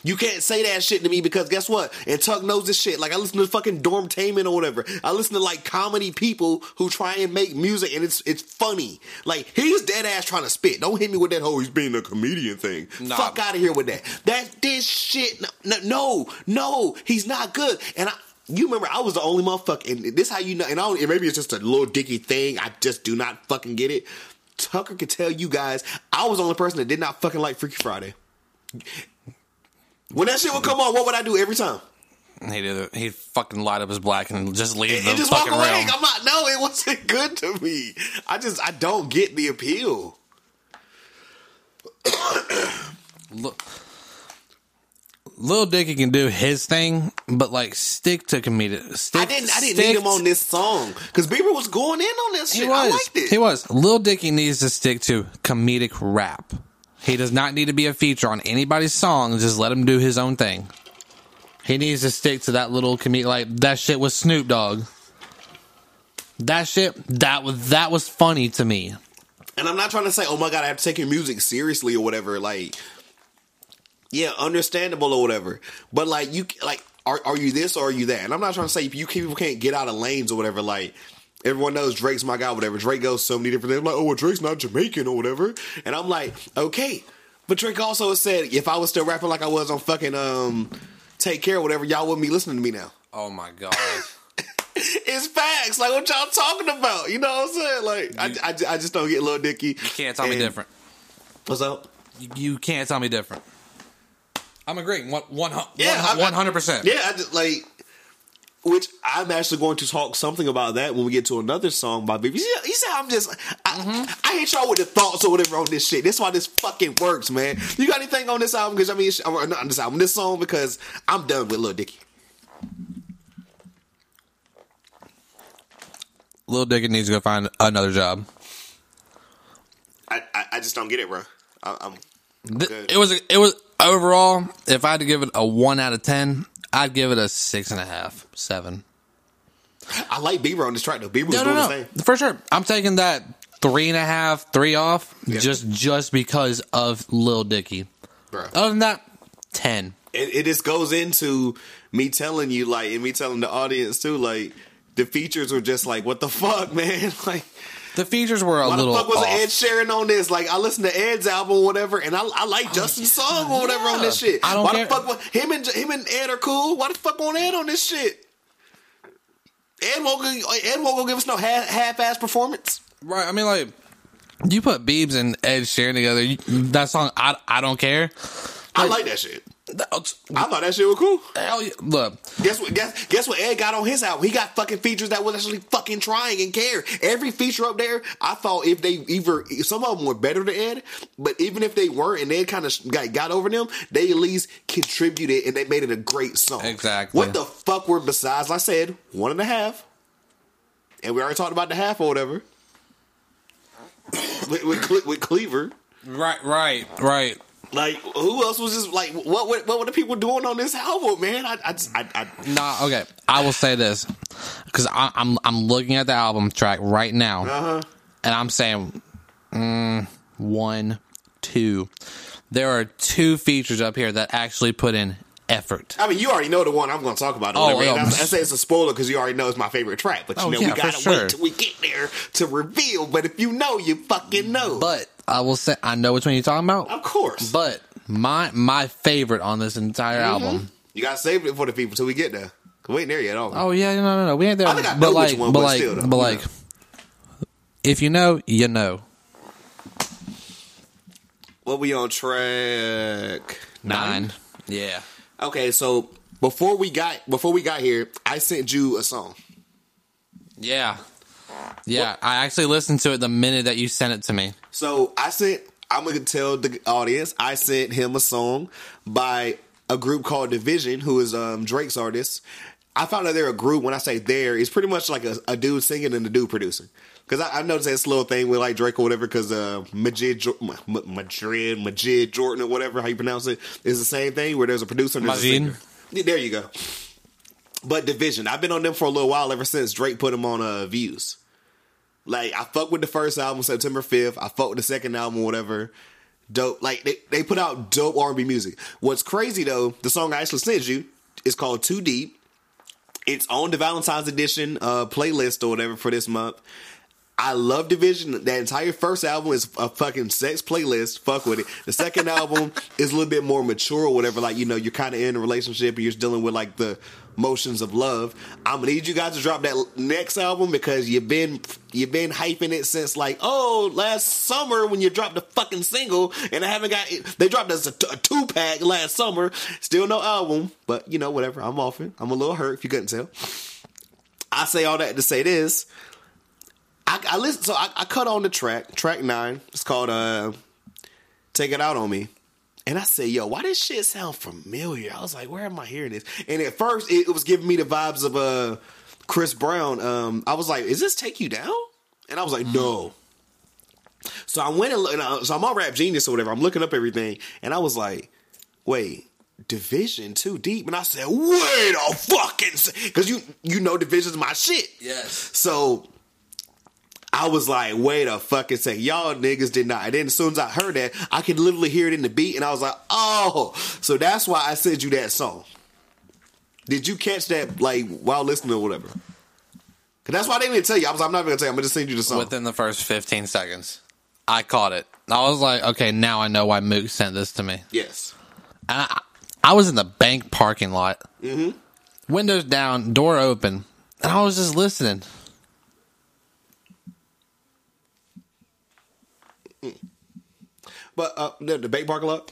you can't say that shit to me, because guess what? And Tug knows this shit. Like, I listen to fucking Dormtainment or whatever. I listen to, like, comedy people who try and make music, and it's funny. Like, he's dead ass trying to spit. Don't hit me with that whole he's being a comedian thing. Nah. Fuck out of here with that. That this shit. No, he's not good. And you remember, I was the only motherfucker. And this how you know. And maybe it's just a Lil Dicky thing. I just do not fucking get it. Tucker could tell you guys, I was the only person that did not fucking like Freaky Friday. When that shit would come on, what would I do every time? He'd fucking light up his black and just leave the just fucking walk away. Realm. No, it wasn't good to me. I don't get the appeal. Look, Lil Dicky can do his thing, but like stick to comedic. I didn't need him on this song, because Bieber was going in on this shit. I liked it. He was. Lil Dicky needs to stick to comedic rap. He does not need to be a feature on anybody's song. Just let him do his own thing. He needs to stick to that little comedic, like that shit with Snoop Dogg. That shit, that was funny to me. And I'm not trying to say, oh my God, I have to take your music seriously or whatever. Like, yeah, understandable or whatever. But like, you like, are you this or are you that? And I'm not trying to say you people can't get out of lanes or whatever. Like, everyone knows Drake's my guy, whatever. Drake goes so many different things. Like, oh, well, Drake's not Jamaican or whatever. And I'm like, okay. But Drake also said, if I was still rapping like I was on fucking Take Care or whatever, y'all wouldn't be listening to me now. Oh, my God. It's facts. Like, what y'all talking about? You know what I'm saying? Like, I just don't get Lil Dicky. You can't tell me different. What's up? You can't tell me different. I'm agreeing. 100%. Yeah, I just, like... Which I'm actually going to talk something about that when we get to another song by Bieber. You see how I'm just... I hit y'all with the thoughts or whatever on this shit. That's why this fucking works, man. You got anything on this album? Because I mean, not on this album, this song, because I'm done with Lil Dicky. Lil Dicky needs to go find another job. I just don't get it, bro. It was overall, if I had to give it a 1 out of 10... I'd give it a 6.5, 7. I like Bieber on this track though. Bieber was doing the same. For sure. I'm taking that 3.5, 3 off, yeah, just because of Lil Dicky. Bruh. Other than that, 10. It just goes into me telling you, like, and me telling the audience too, like, the features were just like, what the fuck, man? Like, the features were a little. Why the fuck was Ed Sheeran on this? Like, I listened to Ed's album or whatever, and I like Justin's song or whatever on this shit. I don't care. Why the fuck him and Ed are cool? Why the fuck won't Ed on this shit? Ed won't go give us no half-ass performance. Right. I mean, like, you put Biebs and Ed Sheeran together. That song, I don't care. Like, I like that shit. I thought that shit was cool. Hell yeah. Look, guess what Ed got on his album? He got fucking features that was actually fucking trying and care. Every feature up there, I thought some of them were better than Ed, but even if they weren't and Ed kind of got over them, they at least contributed and they made it a great song. Exactly. What the fuck were besides? I said 1.5, and we already talked about the half or whatever with Cleaver. Right. Like, who else was just like, what were the people doing on this album, man? Okay. I will say this, because I'm looking at the album track right now, and I'm saying, 1, 2. There are 2 features up here that actually put in effort. I mean, you already know the one I'm going to talk about. I say it's a spoiler because you already know it's my favorite track, but we gotta wait till we get there to reveal. But if you know, you fucking know. But I will say, I know which one you're talking about. Of course. But my favorite on this entire album. You got to save it for the people until we get there. We ain't there yet, are we? Oh, yeah, no. We ain't there. I think I know which one, but still, though. But, like, if you know, you know. What we on track? 9. Yeah. Okay, so before we got here, I sent you a song. Yeah. Yeah, what? I actually listened to it the minute that you sent it to me. So I'm going to tell the audience, I sent him a song by a group called Division, who is Drake's artist. I found out they're a group. When I say they're, it's pretty much like a dude singing and a dude producing. Because I noticed this little thing with like Drake or whatever, because Majid Jordan or whatever, how you pronounce it, is the same thing where there's a producer and there's a singer. Yeah, there you go. But Division, I've been on them for a little while ever since Drake put them on Views. Like, I fucked with the first album, September 5th. I fucked with the second album, whatever. Dope. Like, they put out dope R&B music. What's crazy, though, the song I actually sent you is called Too Deep. It's on the Valentine's Edition playlist or whatever for this month. I love Division. That entire first album is a fucking sex playlist. Fuck with it. The second album is a little bit more mature or whatever. Like, you know, you're kind of in a relationship and you're dealing with, like, the motions of love. I'm going to need you guys to drop that next album because you've been hyping it since, like, oh, last summer when you dropped a fucking single and I haven't got it. They dropped us a 2-pack last summer. Still no album. But, you know, whatever. I'm a little hurt if you couldn't tell. I say all that to say this. I listened, so I cut on the track 9. It's called Take It Out On Me. And I said, yo, why this shit sound familiar? I was like, where am I hearing this? And at first, it was giving me the vibes of Chris Brown. I was like, is this Take You Down? And I was like, no. So I went and looked, so I'm on Rap Genius or whatever. I'm looking up everything. And I was like, wait, Division Too Deep? And I said, wait a fucking second. Because you know Division's my shit. Yes. So I was like, wait a fucking second. Y'all niggas did not. And then as soon as I heard that, I could literally hear it in the beat. And I was like, oh. So that's why I sent you that song. Did you catch that, like, while listening or whatever? Because that's why I didn't even tell you. I'm not even going to tell you. I'm going to send you the song. Within the first 15 seconds, I caught it. I was like, okay, now I know why Mook sent this to me. Yes. And I was in the bank parking lot. Mm-hmm. Windows down, door open. And I was just listening. But the bank parking lot.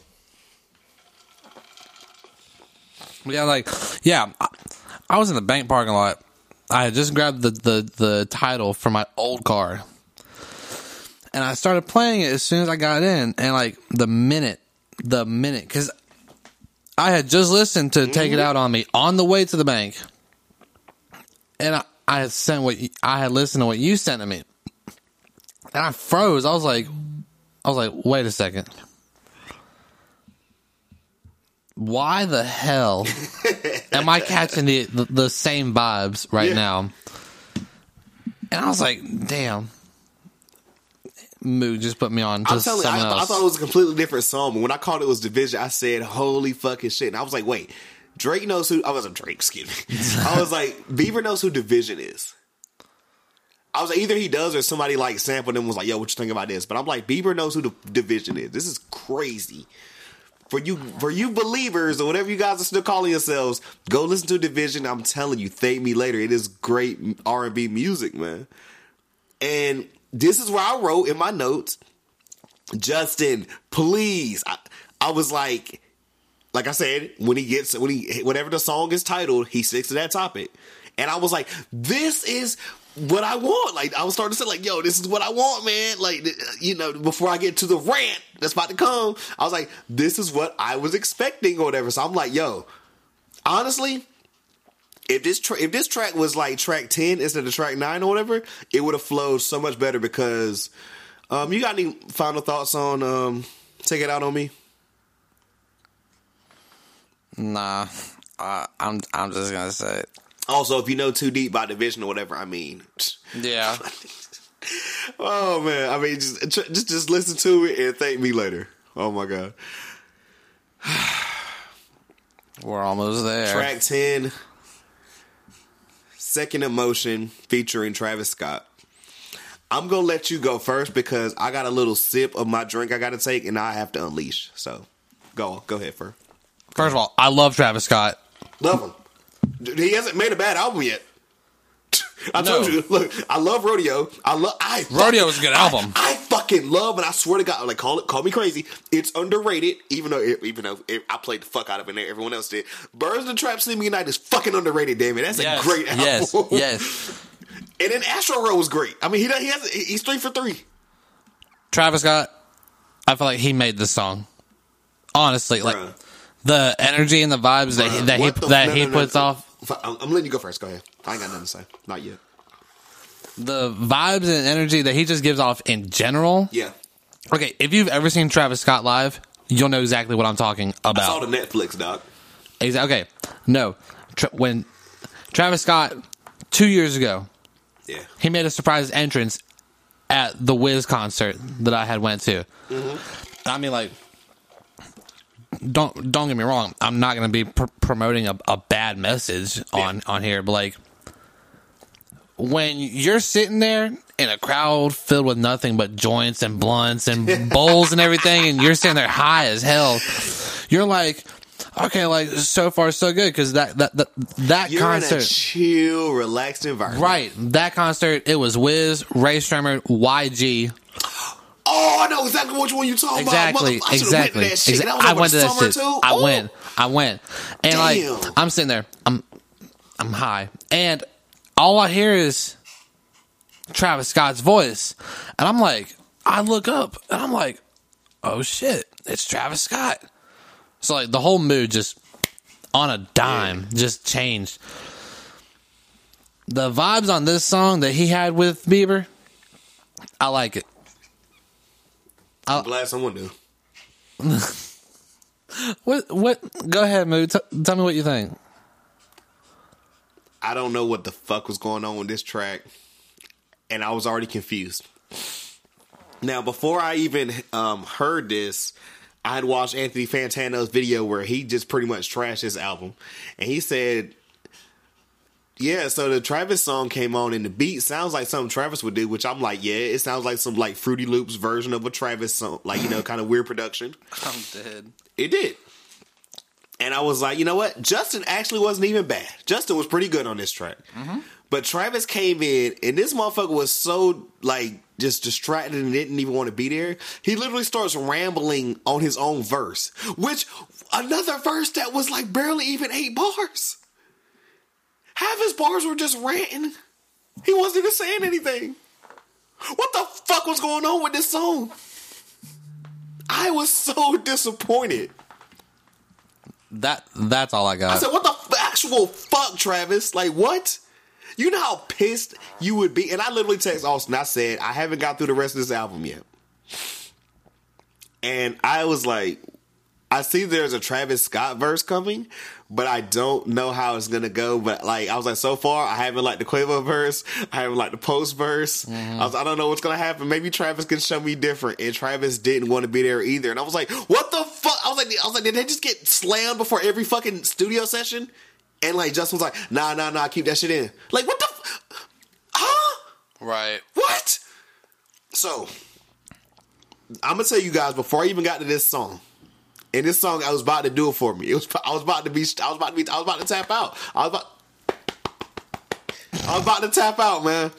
I was in the bank parking lot. I had just grabbed the title from my old car, and I started playing it as soon as I got in. And like the minute, because I had just listened to Take It Out On Me on the way to the bank, and I had listened to what you sent to me, and I froze. I was like, wait a second. Why the hell am I catching the same vibes now? And I was like, damn. Mood just put me on to something else. I thought it was a completely different song. But when I called it was Division, I said, holy fucking shit. And I was like, wait, Drake knows who... I wasn't Drake, excuse me. I was like, Bieber knows who Division is. I was like, either he does or somebody like sampled him and was like, yo, what you think about this? But I'm like, Bieber knows who the Division is. This is crazy. For you believers or whatever you guys are still calling yourselves, go listen to Division. I'm telling you, thank me later. It is great R&B music, man. And this is where I wrote in my notes, Justin, please. I was like I said, whenever the song is titled, he sticks to that topic. And I was like, this is what I want. Like, I was starting to say, like, yo, this is what I want, man. Like, you know, before I get to the rant that's about to come, I was like, this is what I was expecting or whatever. So I'm like, yo, honestly, if this track was like track 10 instead of track 9 or whatever, it would have flowed so much better. Because you got any final thoughts on Take It Out On Me? Nah, I'm just gonna say it. Also, if you know Too Deep by Division or whatever, I mean... Yeah. Oh, man. I mean, just listen to it and thank me later. Oh, my God. We're almost there. Track 10, Second Emotion, featuring Travis Scott. I'm going to let you go first because I got a little sip of my drink I got to take and I have to unleash. So, go ahead, Fur. First of all, I love Travis Scott. Love him. He hasn't made a bad album yet. Told you. Look, I love Rodeo. Rodeo is a good album. I fucking love, and I swear to God, like call me crazy. It's underrated, even though I played the fuck out of it, and everyone else did. Birds and Trap Sleeping Unite is fucking underrated, damn it. That's a great album. Yes. And then Astro Road was great. I mean, he's 3 for 3. Travis Scott, I feel like he made this song. Honestly, like. Bruh. The energy and the vibes that he puts off I'm letting you go first. Go ahead. I ain't got nothing to say. Not yet. The vibes and energy that he just gives off in general. Yeah. Okay, if you've ever seen Travis Scott live, you'll know exactly what I'm talking about. I saw the Netflix doc. Okay. No. When Travis Scott, 2 years ago, yeah, he made a surprise entrance at the Wiz concert that I had went to. Mm-hmm. I mean, like, don't get me wrong. I'm not going to be promoting a bad message on here, but, like, when you're sitting there in a crowd filled with nothing but joints and blunts and bowls and everything, and you're sitting there high as hell, you're like, okay, like, so far so good, because that you're concert, in a chill, relaxed environment, right? That concert, it was Wiz, Ray Shremmer, YG. Oh, I know exactly which one you're talking about. Exactly, I went to that shit. I went, and damn, like, I'm sitting there, I'm high, and all I hear is Travis Scott's voice, and I'm like, I look up, and I'm like, oh shit, it's Travis Scott. So, like, the whole mood just on a dime just changed. The vibes on this song that he had with Bieber, I like it. I'm glad someone knew. What? Go ahead, Moo. Tell me what you think. I don't know what the fuck was going on with this track, and I was already confused. Now, before I even heard this, I had watched Anthony Fantano's video where he just pretty much trashed his album. And he said, yeah, so the Travis song came on and the beat sounds like something Travis would do, which I'm like, yeah, it sounds like some like Fruity Loops version of a Travis song, like, you know, kind of weird production. I'm dead. It did. And I was like, you know what? Justin actually wasn't even bad. Justin was pretty good on this track. Mm-hmm. But Travis came in, and this motherfucker was so, like, just distracted and didn't even want to be there. He literally starts rambling on his own verse, which, another verse that was, like, barely even 8 bars. Half his bars were just ranting. He wasn't even saying anything. What the fuck was going on with this song? I was so disappointed. That's all I got. I said, what the actual fuck, Travis? Like, what? You know how pissed you would be? And I literally text Austin. I said, I haven't got through the rest of this album yet. And I was like, I see there's a Travis Scott verse coming, but I don't know how it's going to go. But, like, I was like, so far, I haven't liked the Quavo verse. I haven't liked the Post verse. Mm-hmm. I don't know what's going to happen. Maybe Travis can show me different. And Travis didn't want to be there either. And I was like, what the fuck? I was like, did they just get slammed before every fucking studio session? And, like, Justin was like, nah, keep that shit in. Like, what the huh? Right. What? So, I'm going to tell you guys, before I even got to this song, and this song, I was about to do it for me. I was about to tap out, man.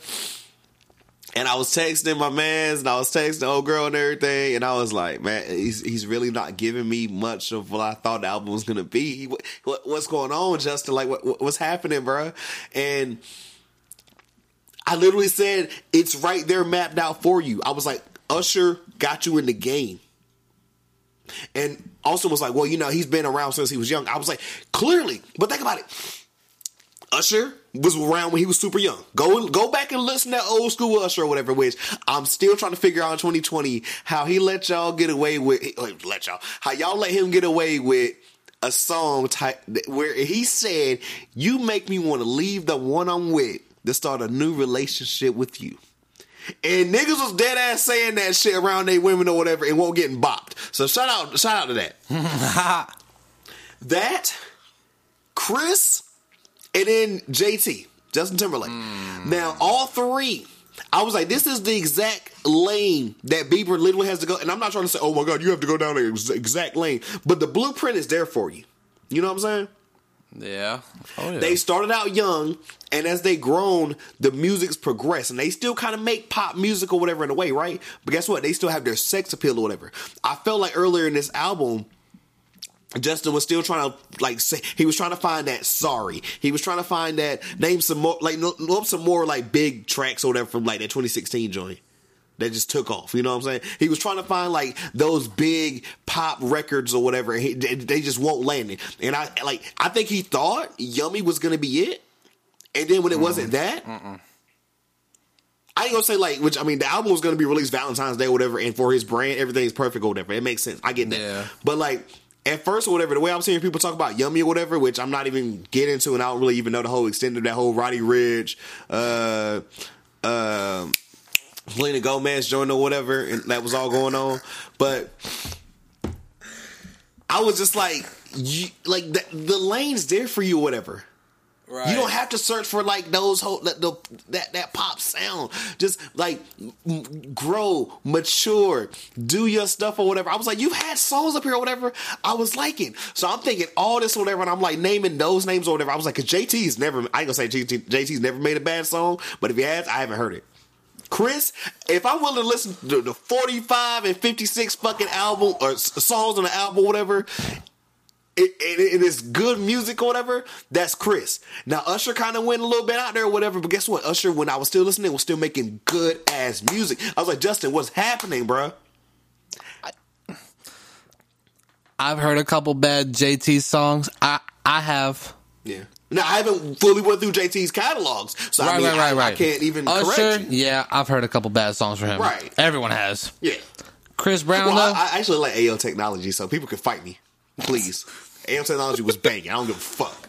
And I was texting my mans, and I was texting the old girl and everything, and I was like, man, he's really not giving me much of what I thought the album was going to be. What's going on, Justin? Like, what's happening, bro? And I literally said, it's right there mapped out for you. I was like, Usher got you in the game. And Austin was like, well, you know, he's been around since he was young. I was like, clearly. But think about it. Usher was around when he was super young. Go back and listen to that old school Usher or whatever, which I'm still trying to figure out in 2020 how he let y'all get away with, how y'all let him get away with a song type where he said, you make me want to leave the one I'm with to start a new relationship with you. And niggas was dead ass saying that shit around they women or whatever and won't getting bopped. So shout out to that. That, Chris, and then JT, Justin Timberlake. Now, all three, I was like, this is the exact lane that Bieber literally has to go. And I'm not trying to say, oh my God, you have to go down the exact lane. But the blueprint is there for you. You know what I'm saying? Yeah. Oh, yeah. They started out young, and as they grown, the music's progressed. And they still kind of make pop music or whatever in a way, right? But guess what? They still have their sex appeal or whatever. I felt like earlier in this album, Justin was still trying to, like, say, he was trying to find that Sorry. He was trying to find that, name some more, like, big tracks or whatever from, like, that 2016 joint. that just took off. You know what I'm saying? He was trying to find like those big pop records or whatever. They just won't land it. And I think he thought Yummy was gonna be it, and then when it wasn't that, I ain't gonna say like, which I mean, the album was gonna be released Valentine's Day or whatever, and for his brand, everything's perfect or whatever. It makes sense. I get that. Yeah. But like, at first or whatever, the way I'm seeing people talk about Yummy or whatever, which I'm not even getting into, and I don't really even know the whole extent of that whole Roddy Ricch, Selena Gomez joint or whatever, and that was all going on. But I was just like, the lane's there for you or whatever. Right. You don't have to search for like those whole that pop sound. Just like grow, mature, do your stuff or whatever. I was like, you've had songs up here or whatever I was liking. So I'm thinking all this or whatever, and I'm like naming those names or whatever. I was like, 'cause JT's never made a bad song, but if he has, I haven't heard it. Chris, if I'm willing to listen to the 45 and 56 fucking album or songs on the album or whatever, it is good music or whatever, that's Chris. Now, Usher kind of went a little bit out there or whatever, but guess what? Usher, when I was still listening, was still making good-ass music. I was like, Justin, what's happening, bro? I've heard a couple bad JT songs. I have. Yeah. Now, I haven't fully went through JT's catalogs, so I can't even correct you. Yeah, I've heard a couple bad songs from him. Right. Everyone has. Yeah. Chris Brown, though. I actually like AO Technology, so people can fight me. Please. AO Technology was banging. I don't give a fuck.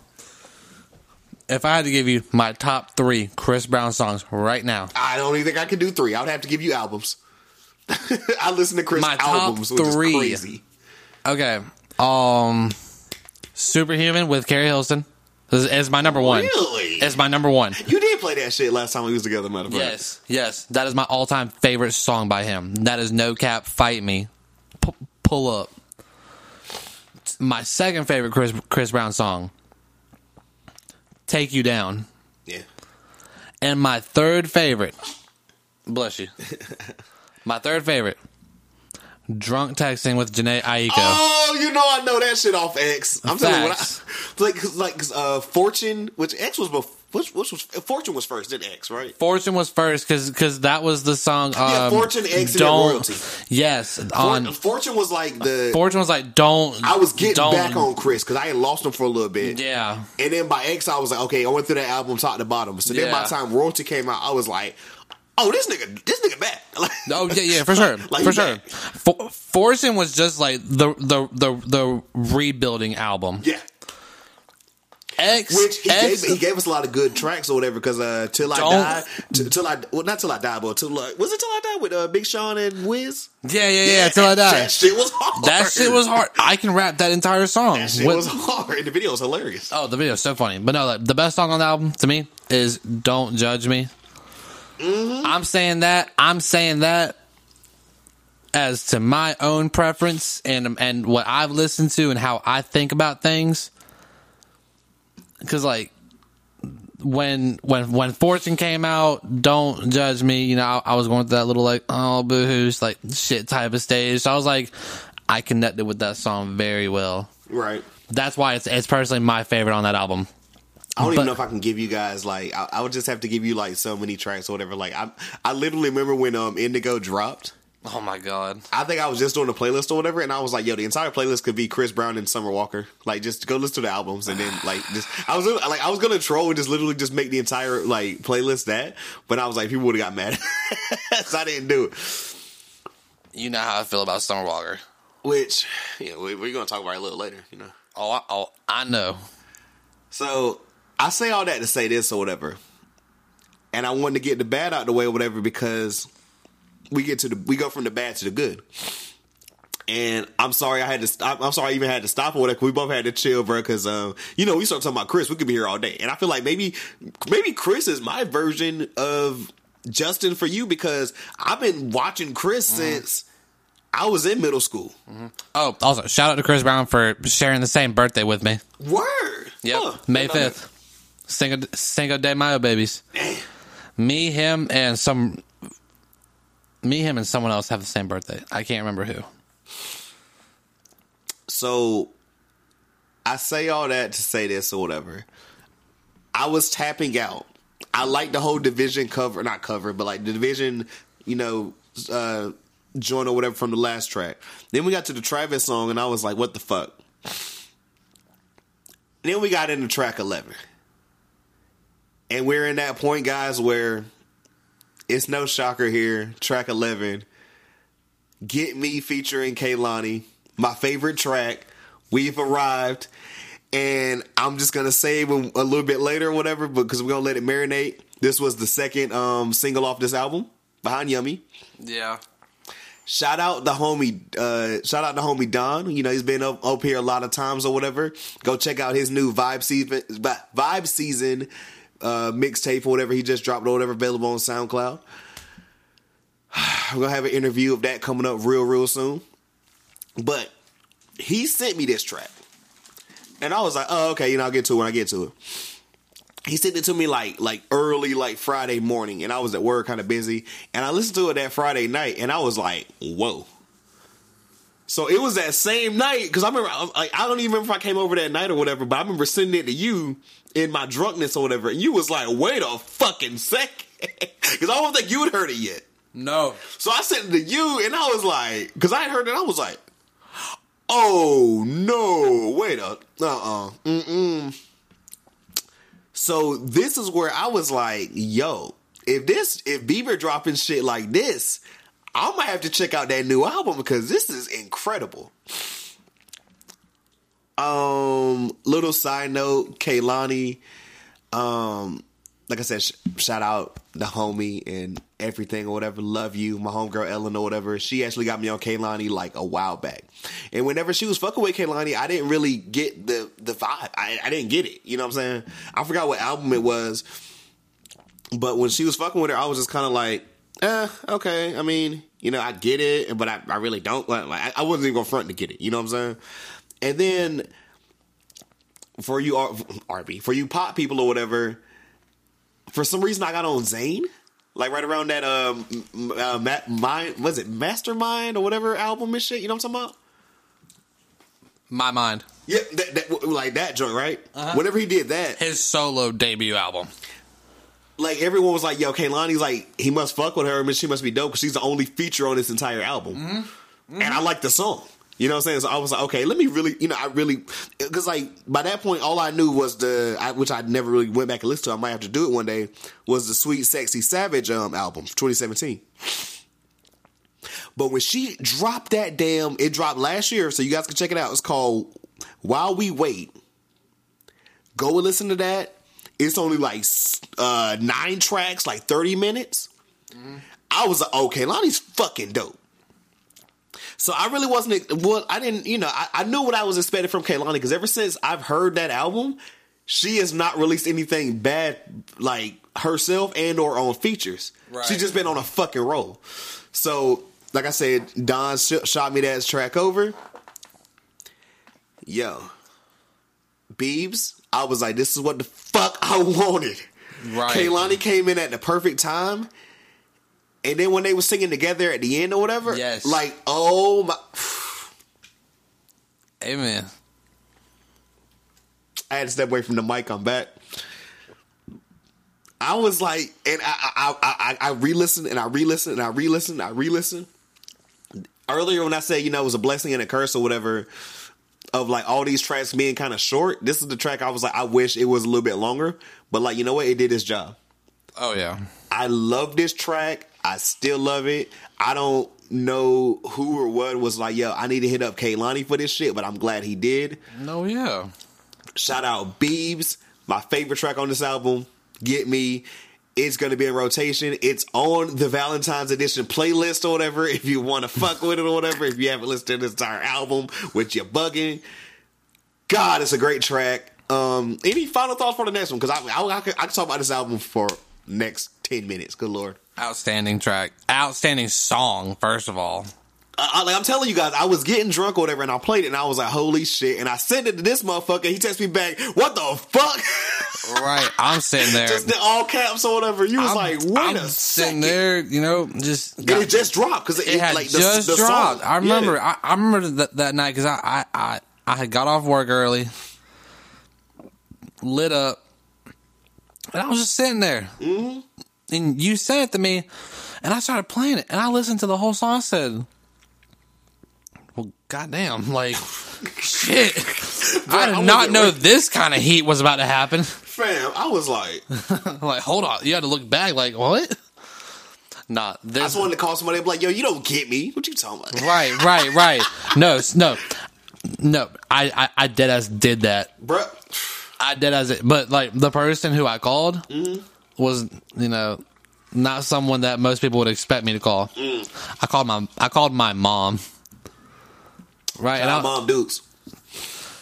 If I had to give you my top 3 Chris Brown songs right now. I don't even think I could do 3. I would have to give you albums. I listen to Chris albums, which is crazy. Okay. Superhuman with Carrie Hilson. It's my number one. Really? It's my number one. You did play that shit last time we was together, motherfucker. Yes. That is my all-time favorite song by him. That is no cap. Fight me. Pull up. My second favorite Chris Brown song, Take You Down. Yeah. And my third favorite, bless you. My third favorite, Drunk Texting with Jhené Aiko. Oh, you know I know that shit off X. I'm telling you, Fortune, which X was before. Which was Fortune was first, then X, right? Fortune was first because that was the song. Fortune, X, and Royalty. Yes, Fortune was like don't. I was getting back on Chris because I had lost him for a little bit. Yeah, and then by X, I was like, okay, I went through that album top to bottom. So then by the time Royalty came out, I was like, oh, this nigga back. Oh yeah, for sure, like, for sure. Fortune was just like the rebuilding album. Yeah. X, which he gave us a lot of good tracks or whatever because Till I Die with Big Sean and Wiz? Yeah, Till I Die. That shit was hard. I can rap that entire song. That shit was hard. The video was hilarious. Oh, the video's so funny. But no, like, the best song on the album to me is Don't Judge Me. Mm-hmm. I'm saying that as to my own preference and what I've listened to and how I think about things. Because, like, when Fortune came out, Don't Judge Me, you know, I was going through that little, like, oh, boo-hoos, like, shit type of stage. So I was like, I connected with that song very well. Right. That's why it's personally my favorite on that album. I don't even know if I can give you guys, like, I would just have to give you, like, so many tracks or whatever. Like, I literally remember when Indigo dropped. Oh, my God. I think I was just doing a playlist or whatever, and I was like, yo, the entire playlist could be Chris Brown and Summer Walker. Like, just go listen to the albums, and then, like, I was going to troll and just literally just make the entire, like, playlist that, but I was like, people would have got mad. So I didn't do it. You know how I feel about Summer Walker. Which, yeah, we're going to talk about it a little later, you know. Oh, I know. So, I say all that to say this or whatever, and I wanted to get the bad out the way or whatever because... We go from the bad to the good, and I'm sorry I even had to stop or whatever. We both had to chill, bro, because you know we start talking about Chris, we could be here all day, and I feel like maybe Chris is my version of Justin for you because I've been watching Chris since I was in middle school. Mm-hmm. Oh, also shout out to Chris Brown for sharing the same birthday with me. Word, yep, huh. May 5th, Cinco de Mayo babies. Damn. Me, him, and someone else have the same birthday. I can't remember who. So, I say all that to say this or whatever. I was tapping out. I like the whole Division cover. Not cover, but like the Division, you know, joint or whatever from the last track. Then we got to the Travis song, and I was like, what the fuck? Then we got into track 11. And we're in that point, guys, where it's no shocker here. Track 11, Get Me featuring Kehlani, my favorite track. We've arrived. And I'm just going to say a little bit later or whatever, because we're going to let it marinate. This was the second single off this album, behind Yummy. Yeah. Shout out the homie Don. You know, he's been up here a lot of times or whatever. Go check out his new Vibe Season mixtape or whatever he just dropped or whatever, available on SoundCloud. We're going to have an interview of that coming up real soon. But he sent me this track. And I was like, oh, okay, you know, I'll get to it when I get to it. He sent it to me like early, like Friday morning, and I was at work kind of busy. And I listened to it that Friday night, and I was like, whoa. So it was that same night, because I remember, I don't even remember if I came over that night or whatever, but I remember sending it to you in my drunkenness or whatever, and you was like, wait a fucking second, because I don't think you had heard it yet. No. So I sent it to you, and I was like, because I had heard it, I was like, oh, no, wait up, So this is where I was like, yo, if Bieber dropping shit like this, I might have to check out that new album, because this is incredible. Little side note, Kehlani, like I said, shout out the homie and everything or whatever. Love you, my homegirl Ellen or whatever. She actually got me on Kehlani like a while back. And whenever she was fucking with Kehlani, I didn't really get the vibe. I didn't get it. You know what I'm saying? I forgot what album it was. But when she was fucking with her, I was just kind of like, okay. I mean, you know, I get it, but I really don't. Like, I wasn't even going to front to get it. You know what I'm saying? And then for you, RB, for you pop people or whatever, for some reason, I got on Zayn, like right around that Mastermind or whatever album and shit. You know what I'm talking about? My Mind. Yeah, like that joint, right? Uh-huh. Whenever he did that, his solo debut album. Like everyone was like, "Yo, Kehlani's like he must fuck with her, and she must be dope because she's the only feature on this entire album." Mm-hmm. Mm-hmm. And I like the song. You know what I'm saying? So I was like, okay, let me really, you know, because like by that point, all I knew was which I never really went back and listened to, I might have to do it one day, was the Sweet Sexy Savage album, 2017. But when she dropped that it dropped last year, so you guys can check it out. It's called While We Wait. Go and listen to that. It's only like 9 tracks, like 30 minutes. Mm-hmm. I was like, okay, Lonnie's fucking dope. So I really I knew what I was expecting from Kehlani, because ever since I've heard that album, she has not released anything bad, like herself and or on features. Right. She's just been on a fucking roll. So, like I said, Don shot me that track over. Yo, Biebs, I was like, this is what the fuck I wanted. Right. Kehlani came in at the perfect time. And then when they were singing together at the end or whatever, yes. Like, oh my. Amen. I had to step away from the mic. I'm back. I was like, and I re-listened and I re-listened and I re-listened and I re-listened. Earlier when I said, you know, it was a blessing and a curse or whatever, of like all these tracks being kind of short, this is the track I was like, I wish it was a little bit longer. But like, you know what? It did its job. Oh, yeah. I love this track. I still love it. I don't know who or what was like, yo, I need to hit up Kehlani for this shit, but I'm glad he did. No, yeah. Shout out Biebs. My favorite track on this album, Get Me. It's going to be in rotation. It's on the Valentine's Edition playlist or whatever, if you want to fuck with it or whatever, if you haven't listened to this entire album, which you're bugging. God, it's a great track. Any final thoughts for the next one? Because I can talk about this album for next 10 minutes. Good Lord. Outstanding track. Outstanding song, first of all. I'm telling you guys, I was getting drunk or whatever, and I played it, and I was like, holy shit. And I sent it to this motherfucker. He texted me back, what the fuck? Right. I'm sitting there. Just in all caps or whatever. You was I'm sitting there, you know, just. And it just dropped. Because it had like, just dropped. Song. I remember. Yeah. I remember that night because I had got off work early, lit up, and I was just sitting there. Mm-hmm. And you sent it to me, And I started playing it, and I listened to the whole song. I said, well, goddamn, like, shit. Bro, I did not know this kind of heat was about to happen. Fam, I was like... like, hold on. You had to look back like, what? Nah. I just wanted to call somebody and be like, yo, you don't get me. What you talking about? Right. No. I deadass did that. Bruh. I deadass it. But, like, the person who I called was, you know... not someone that most people would expect me to call. I called my mom. Right? Shout out Mom Dukes.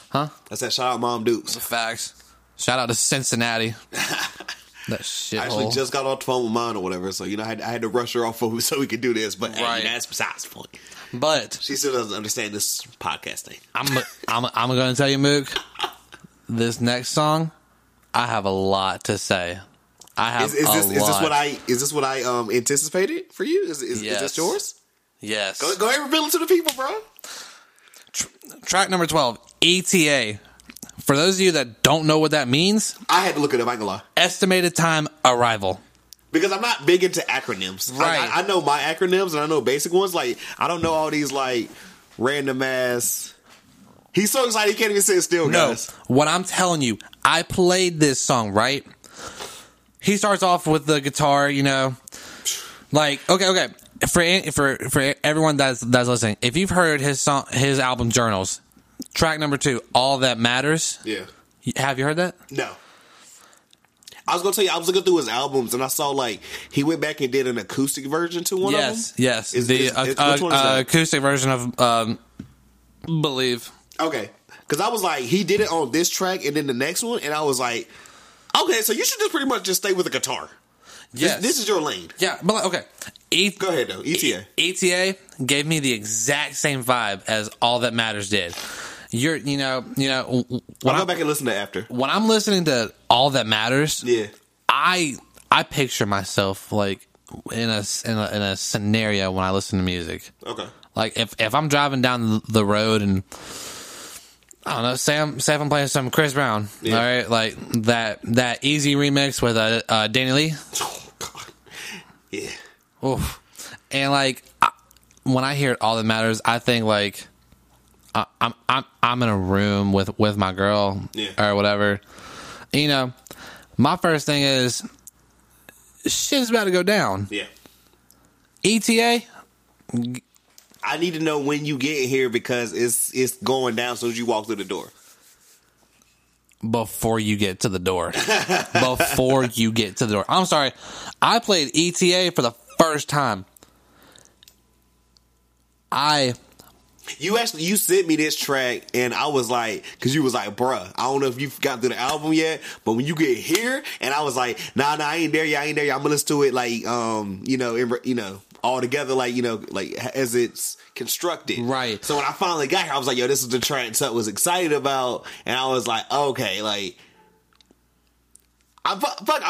Huh? That's that shout out Mom Dukes. Facts. Shout out to Cincinnati. That shit. I actually just got off the phone with mine or whatever, so you know I had to rush her off so we could do this, but right. Hey, that's besides the point. But she still doesn't understand this podcast thing. I'm going to tell you, Mook, this next song, I have a lot to say. Is this what I anticipated for you? Is this yours? Yes. Go ahead and reveal it to the people, bro. Track number 12, ETA. For those of you that don't know what that means, I had to look it up. I ain't gonna lie. Estimated time arrival. Because I'm not big into acronyms. Right. I know my acronyms and I know basic ones. Like I don't know all these like random ass. He's so excited he can't even sit still. No, guys. What I'm telling you, I played this song right. He starts off with the guitar, you know, like okay. For everyone that's listening, if you've heard his album Journals, track number 2, All That Matters. Yeah, have you heard that? No. I was gonna tell you, I was looking through his albums and I saw like he went back and did an acoustic version to one of them. Yes, which one is acoustic version of Believe. Okay, because I was like, he did it on this track and then the next one, and I was like. Okay, so you should just pretty much just stay with a guitar. Yes. This is your lane. Yeah, but like, okay. Go ahead, though. ETA. ETA gave me the exact same vibe as All That Matters did. You know. I'll go back and listen to after. When I'm listening to All That Matters, yeah, I picture myself like in a scenario when I listen to music. Okay. Like if I'm driving down the road and. I don't know, say if I'm playing some Chris Brown, yeah. All right, like that easy remix with Danny Lee. Oh, God. Yeah. Oof. And like when I hear it, All That Matters, I think like I'm in a room with my girl, yeah. Or whatever. You know, my first thing is shit's about to go down. Yeah. ETA. I need to know when you get here because it's going down as soon as you walk through the door. Before you get to the door. Before you get to the door. I'm sorry. I played ETA for the first time. You sent me this track and I was like, because you was like, bruh, I don't know if you've gotten through the album yet, but when you get here, and I was like, nah, I ain't there yet. I'm going to listen to it like, you know. All together, like, you know, like as it's constructed. Right. So when I finally got here, I was like, yo, this is the track Tut was excited about. And I was like, okay, like, I'm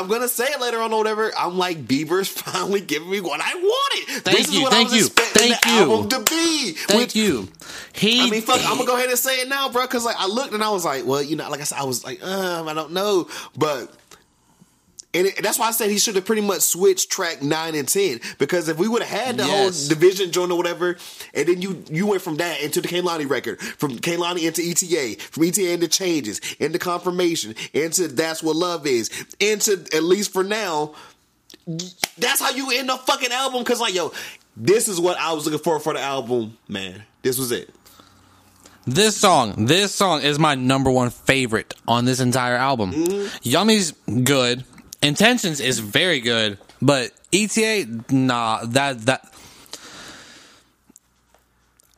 going to say it later on or whatever. I'm like, Bieber's finally giving me what I wanted. Thank you. This is what I was expecting the album to be. I'm going to go ahead and say it now, bro. Because, like, I looked and I was like, well, you know, like I said, I was like, I don't know. But. And that's why I said he should have pretty much switched track 9 and 10. Because if we would have had the whole division joint or whatever, and then you went from that into the Kehlani record, from Kehlani into ETA, from ETA into Changes, into Confirmation, into That's What Love Is, into At Least For Now, that's how you end the fucking album. Because, like, yo, this is what I was looking for the album, man. This was it. This song is my number one favorite on this entire album. Mm-hmm. Yummy's good. Intentions is very good, but ETA, nah, that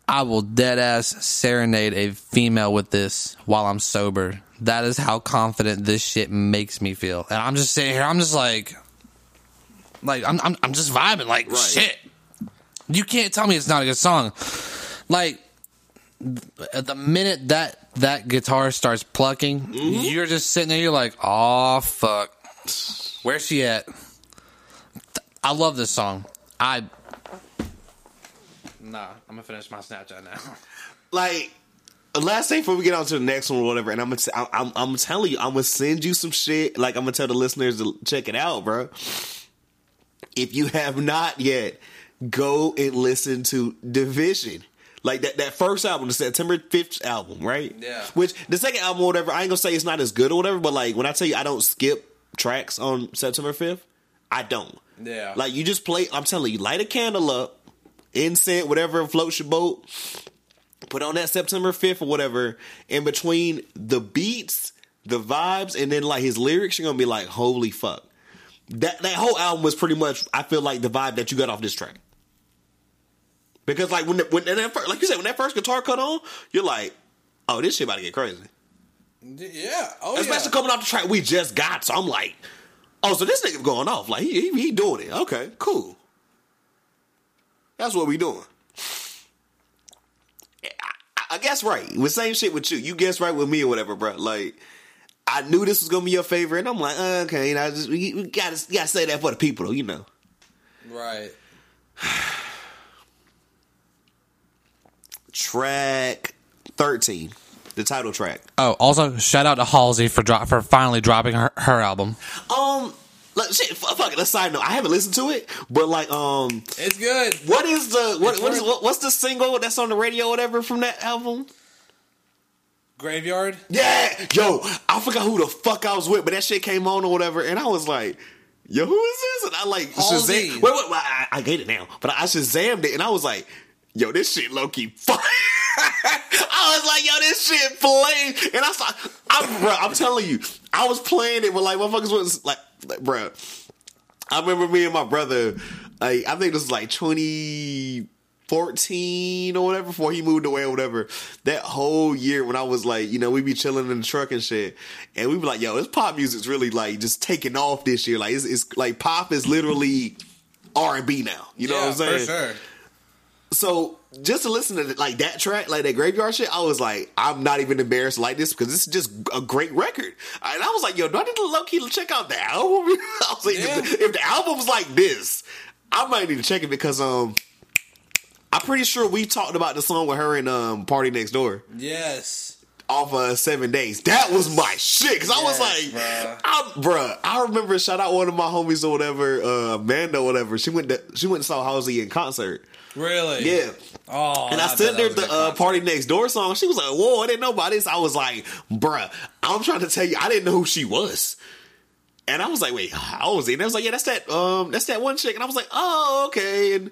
I will deadass serenade a female with this while I'm sober. That is how confident this shit makes me feel. And I'm just sitting here, I'm just like I'm just vibing, like, right. Shit. You can't tell me it's not a good song. Like, the minute that guitar starts plucking, mm-hmm. You're just sitting there, you're like, oh, fuck. Where's she at? I love this song. I'm gonna finish my Snapchat now. Like, last thing before we get on to the next one or whatever, and I'm telling you, I'm gonna send you some shit. Like, I'm gonna tell the listeners to check it out, bro. If you have not yet, go and listen to Division. Like that first album, the September 5th album, right? Yeah. Which the second album or whatever, I ain't gonna say it's not as good or whatever, but like when I tell you I don't skip tracks on September 5th, I don't. Yeah. Like you just play, I'm telling you, light a candle up, incense, whatever, floats your boat, put on that September 5th or whatever, in between the beats, the vibes, and then like his lyrics, you're gonna be like, holy fuck. That whole album was pretty much, I feel like, the vibe that you got off this track. Because like when that first guitar cut on, you're like, oh, this shit about to get crazy. Yeah. Oh, especially coming off the track we just got. So I'm like, oh, so this nigga going off. Like he doing it. Okay, cool. That's what we doing. I guess right. The same shit with you. You guess right with me or whatever, bro. Like I knew this was gonna be your favorite, and I'm like, okay, you know, we gotta say that for the people, though, you know. Right. Track 13, the title track. Oh, also shout out to Halsey for finally dropping her album. Fuck it. A side note, I haven't listened to it, but like, it's good. What's the single that's on the radio, or whatever, from that album? Graveyard? Yeah! Yo, I forgot who the fuck I was with, but that shit came on or whatever, and I was like, yo, who is this? And I like Shazam. Wait, I get it now, but I Shazammed it, and I was like, yo, this shit low-key fire. I was like, yo, this shit played. And I saw, I'm telling you, I was playing it, but like, motherfuckers was like bro, I remember me and my brother, like, I think this was like 2014 or whatever, before he moved away or whatever, that whole year when I was like, you know, we be chilling in the truck and shit, and we be like, yo, this pop music's really like just taking off this year. Like it's like pop is literally R&B now. You know what I'm saying? For sure. So just to listen to like that track, like that Graveyard shit, I was like, I'm not even embarrassed like this because this is just a great record. And I was like, yo, do I need to low key check out the album? I was like, if the album's like this, I might need to check it because I'm pretty sure we talked about the song with her in Party Next Door. Yes. Off of 7 Days. That was my shit. Because I was like, bruh, I remember shout out one of my homies or whatever, Amanda or whatever. She went and saw Halsey in concert. Really? Yeah. Oh, and I sent her the Party Next Door song. She was like, whoa, I didn't know about this. I was like, bruh, I'm trying to tell you, I didn't know who she was. And I was like, wait, Halsey? And I was like, yeah, that's that one chick. And I was like, oh, okay. And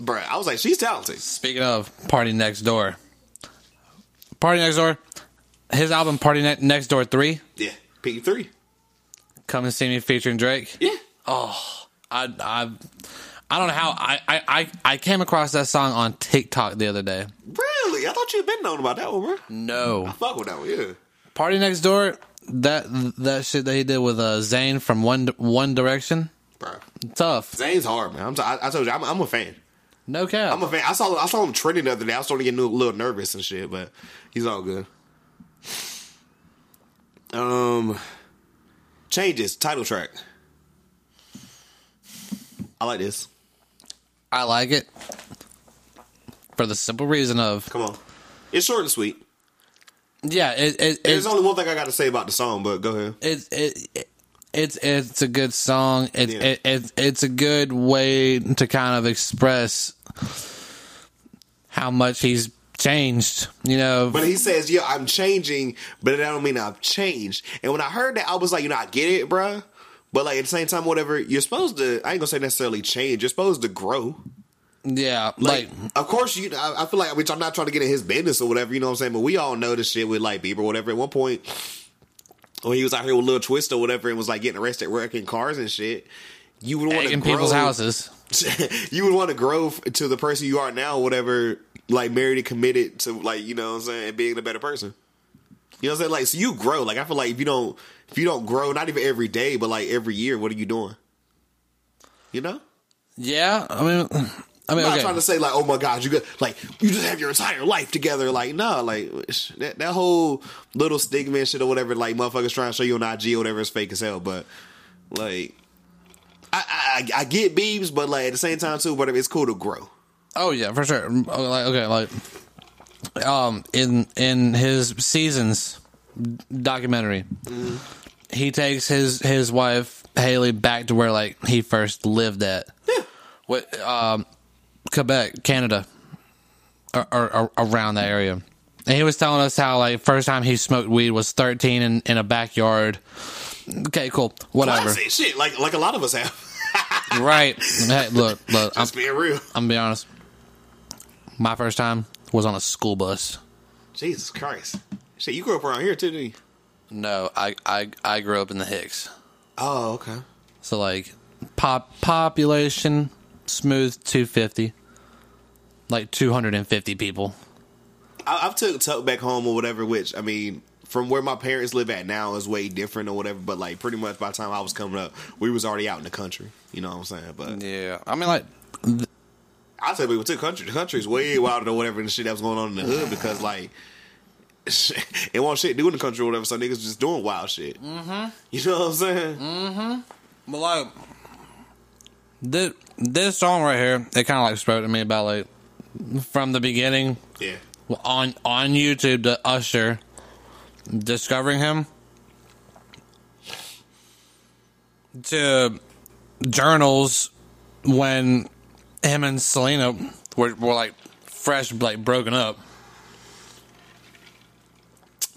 bruh, I was like, she's talented. Speaking of Party Next Door, his album Party Next Door 3. Yeah, P3. Come and See Me featuring Drake. Yeah. Oh, I don't know how I came across that song on TikTok the other day. Really? I thought you had been known about that one, bro. No. I fuck with that one, yeah. Party Next Door, that shit that he did with Zayn from One Direction. Bro. Tough. Zayn's hard, man. I told you, I'm a fan. No cap. I'm a fan. I saw him trending the other day. I was starting to get a little nervous and shit, but he's all good. Changes, title track. I like this. I like it for the simple reason of, come on, it's short and sweet. Yeah, there's only one thing I got to say about the song, but go ahead. It's a good song. It's a good way to kind of express how much he's changed, you know. But he says, "Yeah, I'm changing," but that don't mean I've changed. And when I heard that, I was like, "You know, I get it, bro." But like at the same time, whatever, you're supposed to, I ain't gonna say necessarily change, you're supposed to grow. Yeah, like of course you. I feel like, which I'm not trying to get in his business or whatever, you know what I'm saying. But we all know this shit with like Bieber or whatever. At one point, when he was out here with Lil Twist or whatever, and was like getting arrested, wrecking cars and shit, you would want to grow people's houses. You would want to grow to the person you are now, or whatever, like married and committed to, like, you know what I'm saying, and being a better person. You know what I'm saying? Like, so you grow. Like, I feel like if you don't grow, not even every day, but like every year, what are you doing? You know? Yeah. I mean, I'm not trying to say like, oh my God, you got, like, you just have your entire life together. Like, no, like that whole little stigma and shit or whatever, like motherfuckers trying to show you on IG or whatever is fake as hell. But like, I get beeps, but like at the same time too, but it's cool to grow. Oh yeah, for sure. Like, okay, like. In his Seasons documentary, he takes his wife Haley back to where like he first lived at, with Quebec, Canada, or around that area. And he was telling us how like first time he smoked weed was 13 in a backyard. Okay, cool, whatever. Classy shit, like a lot of us have. Right. Hey, look. Just being real. I'm gonna be honest. My first time was on a school bus. Jesus Christ! Shit, you grew up around here too, didn't you? No, I grew up in the Hicks. Oh, okay. So like, population smooth 250, like 250 people. I've took back home or whatever. Which I mean, from where my parents live at now is way different or whatever. But like, pretty much by the time I was coming up, we was already out in the country. You know what I'm saying? But yeah, I mean like. I say we went to the country. The country's way wilder or whatever and shit that was going on in the hood because, like, it won't shit do in the country or whatever, so niggas just doing wild shit. Mm-hmm. You know what I'm saying? Mm-hmm. But, like, this song right here, it kind of, like, spoke to me about, like, from the beginning. Yeah. On YouTube, to Usher, discovering him, to Journals when... him and Selena were like fresh, like broken up.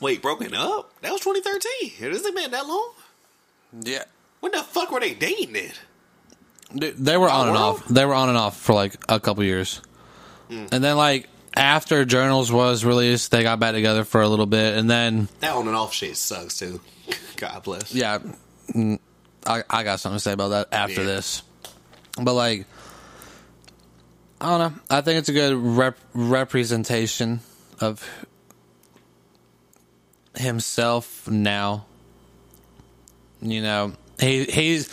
Wait, broken up? That was 2013. Has it been that long? Yeah. When the fuck were they dating then? Dude, they were on and off. They were on and off for like a couple years. Mm. And then like after Journals was released, they got back together for a little bit. And then that on and off shit sucks too. God bless. Yeah. I got something to say about that after this. But like I don't know. I think it's a good representation of himself now. You know, he's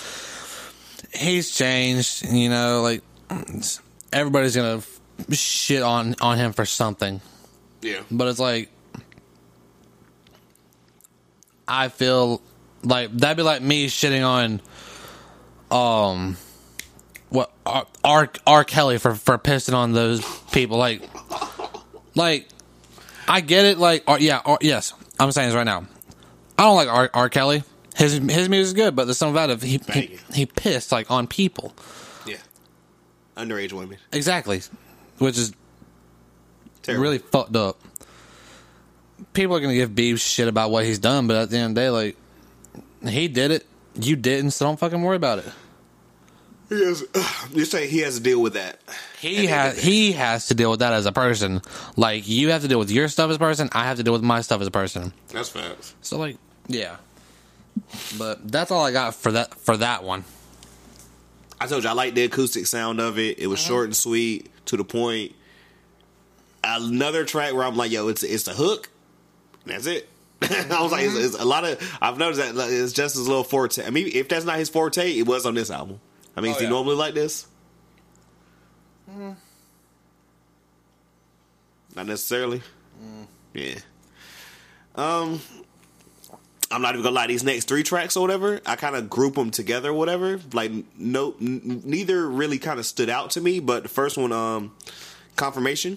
changed. You know, like everybody's gonna shit on him for something. Yeah, but it's like I feel like that'd be like me shitting on what R. Kelly for pissing on those people like I get it yes I'm saying this right now I don't like R. Kelly his music is good but there's something about it he pissed like on people underage women exactly which is terrible. Really fucked up people are gonna give beef shit about what he's done but at the end of the day like he did it you didn't so don't fucking worry about it. You say he has to deal with that. He has to deal with that as a person. Like you have to deal with your stuff as a person. I have to deal with my stuff as a person. That's facts. So like, yeah. But that's all I got for that one. I told you I liked the acoustic sound of it. It was short and sweet, to the point. Another track where I'm like, yo, it's a hook. That's it. I was like, it's a lot of. I've noticed that it's just his little forte. I mean, if that's not his forte, it was on this album. I mean, is he normally like this? Mm. Not necessarily. Mm. Yeah. I'm not even gonna lie. These next three tracks or whatever, I kind of group them together, or whatever. Like, no, neither really kind of stood out to me. But the first one, Confirmation.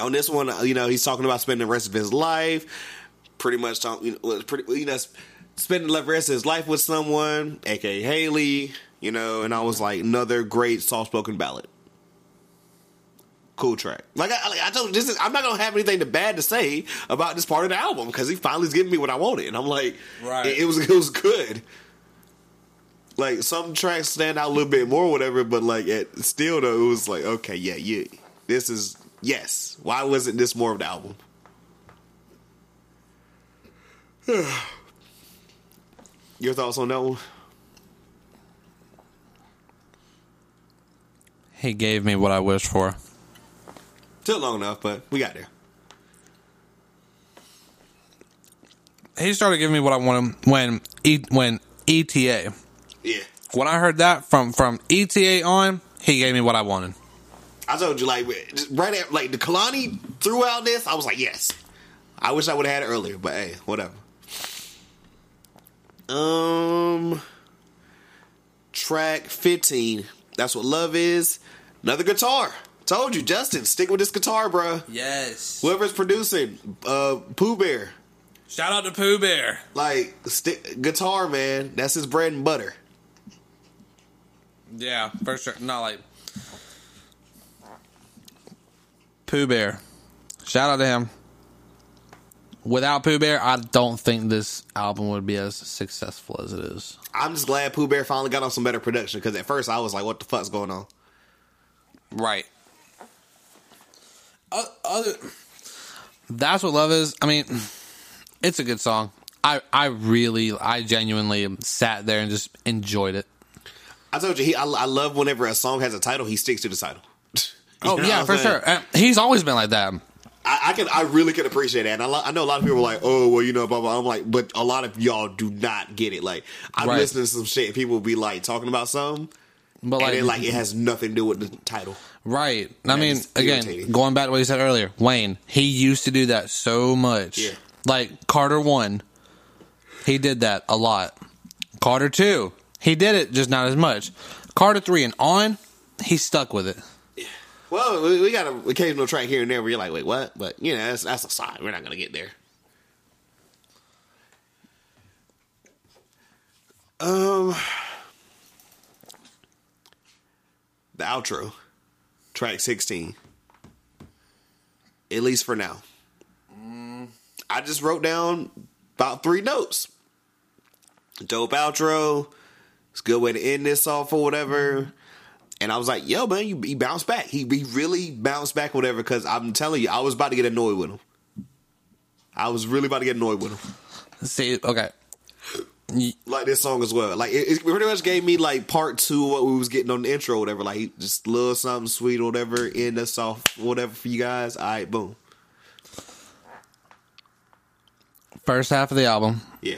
On this one, you know, he's talking about spending the rest of his life, pretty much talking. You know. Spending the rest of his life with someone, a.k.a. Haley, you know, and I was like, another great soft-spoken ballad. Cool track. Like I told you, I'm not going to have anything bad to say about this part of the album because he finally's giving me what I wanted. And I'm like, right. It was good. Like, some tracks stand out a little bit more or whatever, but like, still, though, it was like, okay, yeah, this is, yes. Why wasn't this more of the album? Your thoughts on that one? He gave me what I wished for. Took long enough, but we got there. He started giving me what I wanted when ETA. Yeah. When I heard that from ETA on, he gave me what I wanted. I told you, like, right at, like, the Kehlani threw out this, I was like, yes. I wish I would have had it earlier, but hey, whatever. Track 15. That's what love is. Another guitar. Told you, Justin, stick with this guitar, bro. Yes. Whoever's producing, Pooh Bear. Shout out to Pooh Bear. Like, guitar, man. That's his bread and butter. Yeah, for sure. No, like, Pooh Bear. Shout out to him. Without Pooh Bear, I don't think this album would be as successful as it is. I'm just glad Pooh Bear finally got on some better production, because at first I was like, what the fuck's going on? Right. That's what Love Is. I mean, it's a good song. I genuinely sat there and just enjoyed it. I told you, I love whenever a song has a title, he sticks to the title. Oh, yeah, for sure. He's always been like that. I really can appreciate that. And I know a lot of people are like, oh, well, you know, blah, blah. I'm like, but a lot of y'all do not get it. Like, I'm listening to some shit and people will be like talking about something, but like, and then, like, it has nothing to do with the title. Right. I mean, again, going back to what you said earlier, Wayne, he used to do that so much. Yeah. Like, Carter 1, he did that a lot. Carter 2, he did it, just not as much. Carter 3 and on, he stuck with it. Well, we got an occasional track here and there where you're like, wait, what? But, you know, that's a side. We're not going to get there. The outro, track 16. At least for now. I just wrote down about 3 notes. Dope outro. It's a good way to end this off or whatever. And I was like, yo, man, he bounced back. He really bounced back, whatever, because I'm telling you, I was about to get annoyed with him. I was really about to get annoyed with him. See, okay. Like this song as well. Like, it pretty much gave me, like, part 2 of what we was getting on the intro or whatever. Like, just a little something sweet or whatever, end us off, whatever for you guys. All right, boom. First half of the album. Yeah.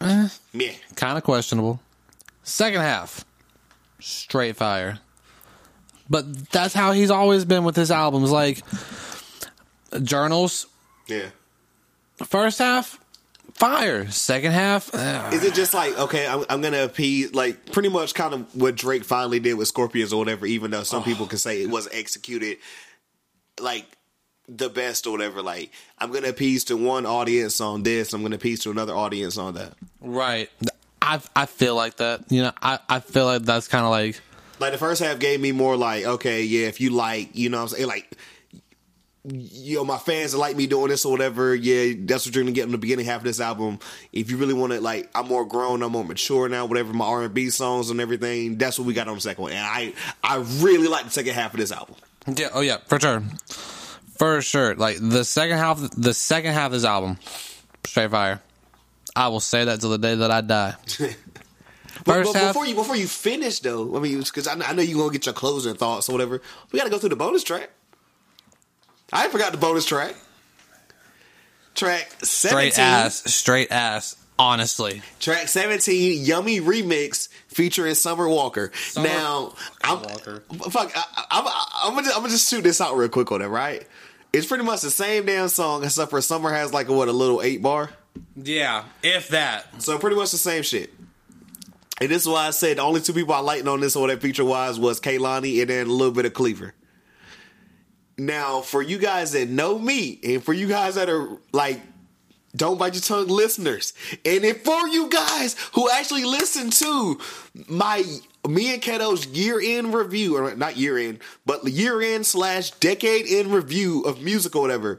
Yeah. Kind of questionable. Second half. Straight fire. But that's how he's always been with his albums. Like, Journals. Yeah. First half, fire. Second half. Is it just like, okay, I'm going to appease, like, pretty much kind of what Drake finally did with Scorpions or whatever, even though some people can say it wasn't executed, like, the best or whatever. Like, I'm going to appease to one audience on this. I'm going to appease to another audience on that. Right. I feel like that. You know, I feel like that's kind of like... Like, the first half gave me more like, okay, yeah, if you like, you know what I'm saying? Like, you know, my fans like me doing this or whatever. Yeah, that's what you're going to get in the beginning half of this album. If you really want to, like, I'm more grown, I'm more mature now, whatever, my R&B songs and everything, that's what we got on the second one. And I really like the second half of this album. Yeah, oh yeah, for sure. For sure. Like, the second half of this album, straight fire. I will say that till the day that I die. But half, before you finish, though, I mean, because I know you're going to get your closing thoughts or whatever. We got to go through the bonus track. I forgot the bonus track. Track 17. Straight ass, honestly. Track 17, Yummy Remix, featuring Summer Walker. I'm going to just shoot this out real quick on it, right? It's pretty much the same damn song, except for Summer has, like, a little 8-bar? Yeah, if that. So pretty much the same shit. And this is why I said the only 2 people I liked on this or that feature wise was Kehlani and then a little bit of Cleaver. Now, for you guys that know me, and for you guys that are like Don't Bite Your Tongue listeners, and if for you guys who actually listen to me and Kato's year-end review, or not year-end, but year-end/decade-end review of music or whatever,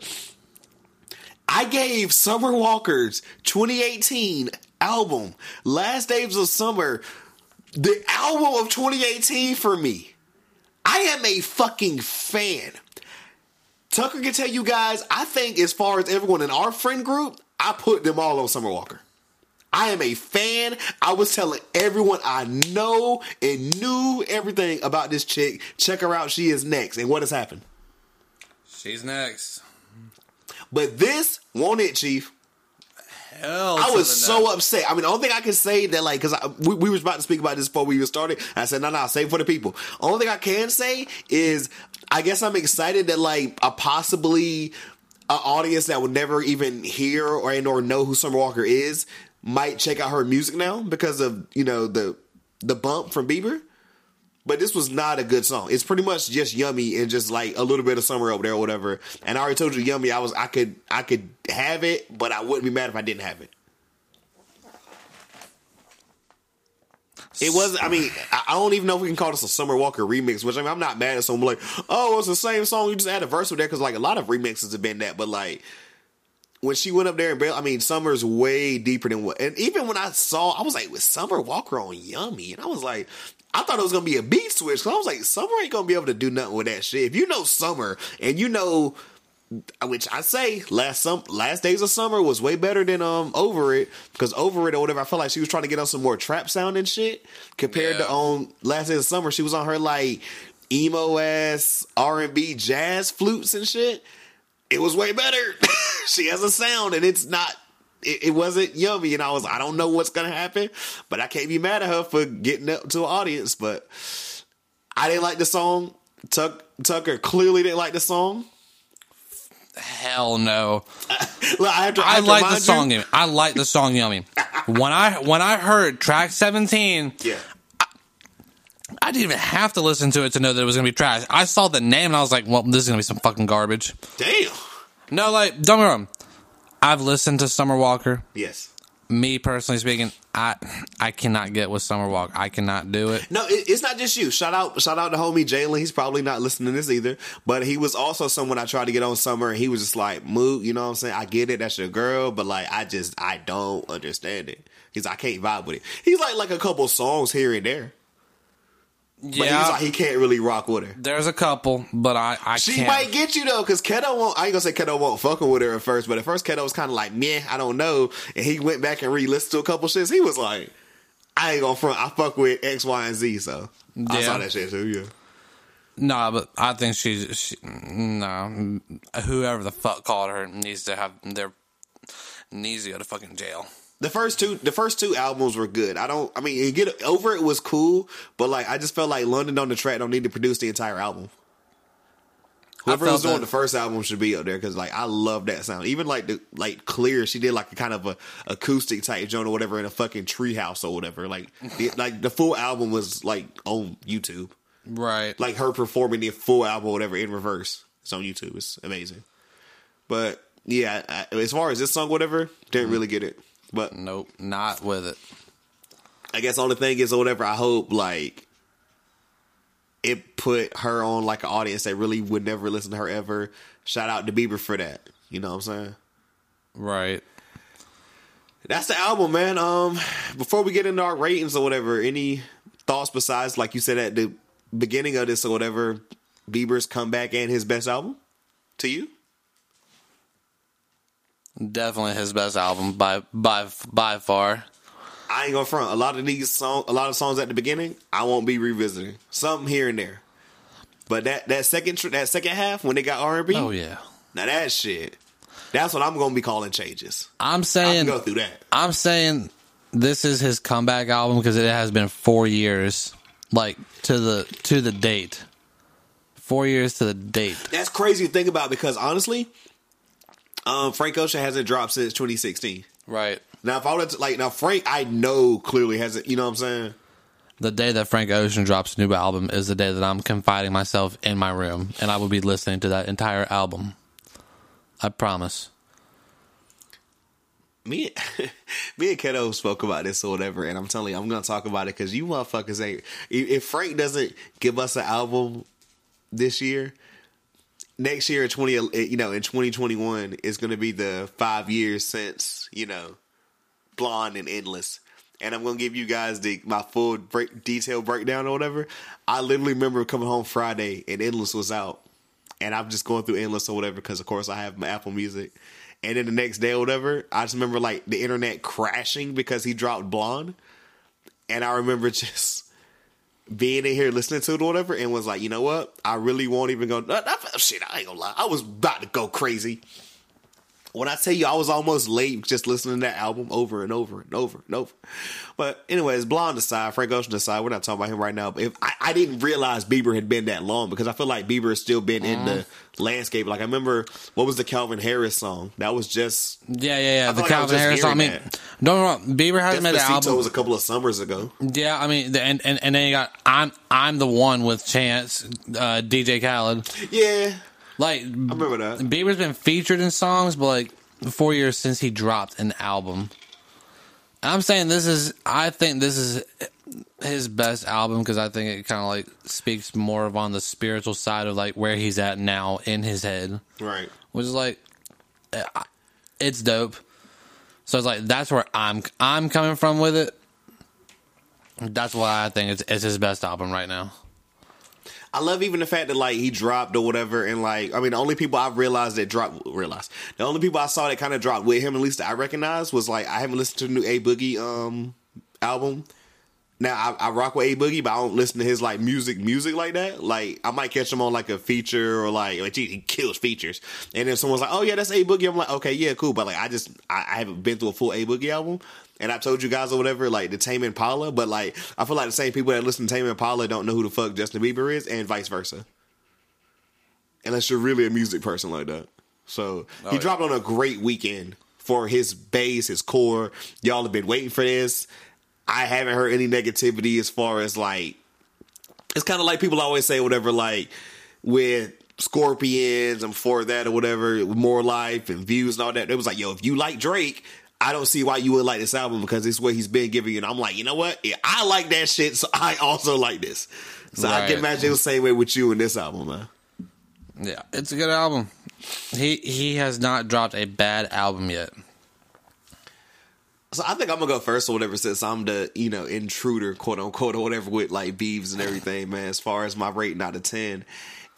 I gave Summer Walker's 2018 album, Last Days of Summer, the album of 2018 for me. I am a fucking fan. Tucker can tell you guys, I think as far as everyone in our friend group, I put them all on Summer Walker. I am a fan. I was telling everyone I know and knew everything about this chick. Check her out. She is next. And what has happened? She's next. But this won't it, Chief. Hell, I was so upset. I mean, the only thing I can say that, like, because we were about to speak about this before we even started. I said, no, save it for the people. Only thing I can say is, I guess I'm excited that, like, a possibly an audience that would never even hear or know who Summer Walker is might check out her music now because of, you know, the bump from Bieber. But this was not a good song. It's pretty much just Yummy and just like a little bit of Summer up there or whatever. And I already told you Yummy, I could have it, but I wouldn't be mad if I didn't have it. It was, I mean, I don't even know if we can call this a Summer Walker remix, which I mean, I'm not mad at someone like, oh, it's the same song, you just add a verse with that, because like a lot of remixes have been that, but like, when she went up there and bailed, I mean, Summer's way deeper than what, and even when I saw, I was like, with Summer Walker on Yummy, and I was like, I thought it was going to be a beat switch, because I was like, Summer ain't going to be able to do nothing with that shit. If you know Summer, and you know, which I say, last Days of Summer was way better than Over It, because Over It or whatever, I felt like she was trying to get on some more trap sound and shit, compared to Last Days of Summer, she was on her, like, emo-ass R&B jazz flutes and shit. It was way better. She has a sound, and it's not, it wasn't Yummy, and I don't know what's going to happen, but I can't be mad at her for getting up to an audience, but I didn't like the song. Tucker clearly didn't like the song. Hell no. Look, I like the song. I like the song Yummy. When I heard track 17, yeah. I didn't even have to listen to it to know that it was going to be trash. I saw the name and I was like, well, this is going to be some fucking garbage. Damn. No, like, don't get me wrong. I've listened to Summer Walker. Yes. Me personally speaking, I cannot get with Summer Walker. I cannot do it. No, it's not just you. Shout out to homie Jalen. He's probably not listening to this either. But he was also someone I tried to get on Summer, and he was just like, "Mood, you know what I'm saying? I get it. That's your girl, but like, I don't understand it. He's like, I can't vibe with it. He's like a couple songs here and there. But yeah, he's like, he can't really rock with her. There's a couple, but I she can't. Might get you though, because Keto won't. I ain't gonna say Keto won't fucking with her at first, but at first Keto was kind of like, meh, I don't know. And he went back and re-listened to a couple shits. He was like, I ain't gonna front. I fuck with X, Y, and Z. So yeah. I saw that shit too. Yeah. Nah, but I think she's whoever the fuck called her needs to go to fucking jail. The first two albums were good. Get Over It was cool, but like I just felt like London on the Track don't need to produce the entire album. Whoever was doing the first album should be up there, because like I love that sound. Even like the Clear, she did like a kind of a acoustic type joint or whatever in a fucking treehouse or whatever. Like the full album was like on YouTube, right? Like her performing the full album or whatever in reverse. It's on YouTube. It's amazing. But yeah, as far as this song, whatever, didn't really get it. But nope, not with it. I guess only thing is or whatever, I hope like it put her on like an audience that really would never listen to her ever. Shout out to Bieber for that. You know what I'm saying? Right. That's the album, man. Before we get into our ratings or whatever, any thoughts besides like you said at the beginning of this or whatever, Bieber's comeback and his best album to you? Definitely his best album by far. I ain't gonna front. A lot of songs at the beginning, I won't be revisiting. Some here and there, but that second half when they got R&B. Oh yeah, now that shit. That's what I'm gonna be calling changes. I'm saying I can go through that. I'm saying this is his comeback album because it has been 4 years, like to the date. 4 years to the date. That's crazy to think about because honestly. Frank Ocean hasn't dropped since 2016. Right. Now, if I would like, now Frank, I know clearly hasn't, you know what I'm saying? The day that Frank Ocean drops a new album is the day that I'm confiding myself in my room and I will be listening to that entire album. I promise. Me and Keto spoke about this or whatever, and I'm telling you, I'm going to talk about it because you motherfuckers ain't, if Frank doesn't give us an album this year, next year, in 2021, is going to be the 5 years since, you know, Blonde and Endless. And I'm going to give you guys my full detailed breakdown or whatever. I literally remember coming home Friday and Endless was out. And I'm just going through Endless or whatever because, of course, I have my Apple Music. And then the next day or whatever, I just remember, like, the internet crashing because he dropped Blonde. And I remember just being in here listening to it or whatever and was like, you know what? I really won't even go. Shit, I ain't gonna lie. I was about to go crazy. When I tell you I was almost late just listening to that album over and over and over and over. But anyways, Blonde aside, Frank Ocean aside, we're not talking about him right now. But if I didn't realize Bieber had been that long, because I feel like Bieber has still been in the landscape. Like I remember, what was the Calvin Harris song? That was just... Yeah. The Calvin Harris song. I mean, don't know, Bieber hasn't made an album. It was a couple of summers ago. Yeah, I mean, and then you got I'm the One with Chance, DJ Khaled. Yeah. Like, I remember that. Bieber's been featured in songs, but like 4 years since he dropped an album. I'm saying I think this is his best album, because I think it kind of like speaks more of on the spiritual side of like where he's at now in his head. Right. Which is like, it's dope. So it's like, that's where I'm coming from with it. That's why I think it's his best album right now. I love even the fact that like he dropped or whatever, and like, I mean, the only people I've the only people I saw that kind of dropped with him, at least that I recognized, was like, I haven't listened to the new A Boogie album. Now I rock with A Boogie, but I don't listen to his like music like that. Like I might catch him on like a feature or like he kills features. And then someone's like, "Oh yeah, that's A Boogie." I'm like, "Okay, yeah, cool." But like I haven't been through a full A Boogie album. And I told you guys or whatever, like the Tame Impala, but like I feel like the same people that listen to Tame Impala don't know who the fuck Justin Bieber is, and vice versa. Unless you're really a music person like that. So he dropped on a great weekend for his base, his core. Y'all have been waiting for this. I haven't heard any negativity as far as like, it's kind of like people always say whatever, like with Scorpions and For That or whatever, More Life and Views and all that. It was like, yo, if you like Drake, I don't see why you would like this album, because it's what he's been giving you. And I'm like, you know what? Yeah, I like that shit, so I also like this. So right. I can imagine it was the same way with you in this album, man. Yeah, it's a good album. He has not dropped a bad album yet. So I think I'm going to go first or whatever, since I'm the, you know, intruder, quote unquote, or whatever, with like Beeves and everything, man, as far as my rating out of 10.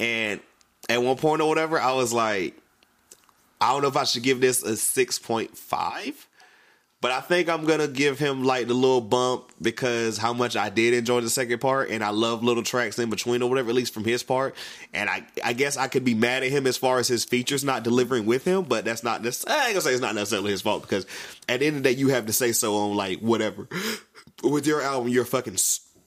And at one point or whatever, I was like, I don't know if I should give this a 6.5, but I think I'm going to give him like the little bump, because how much I did enjoy the second part, and I love little tracks in between or whatever, at least from his part. And I guess I could be mad at him as far as his features not delivering with him, but that's not necessarily, I ain't going to say it's not necessarily his fault, because at the end of the day, you have to say so on like whatever. With your album, you're a fucking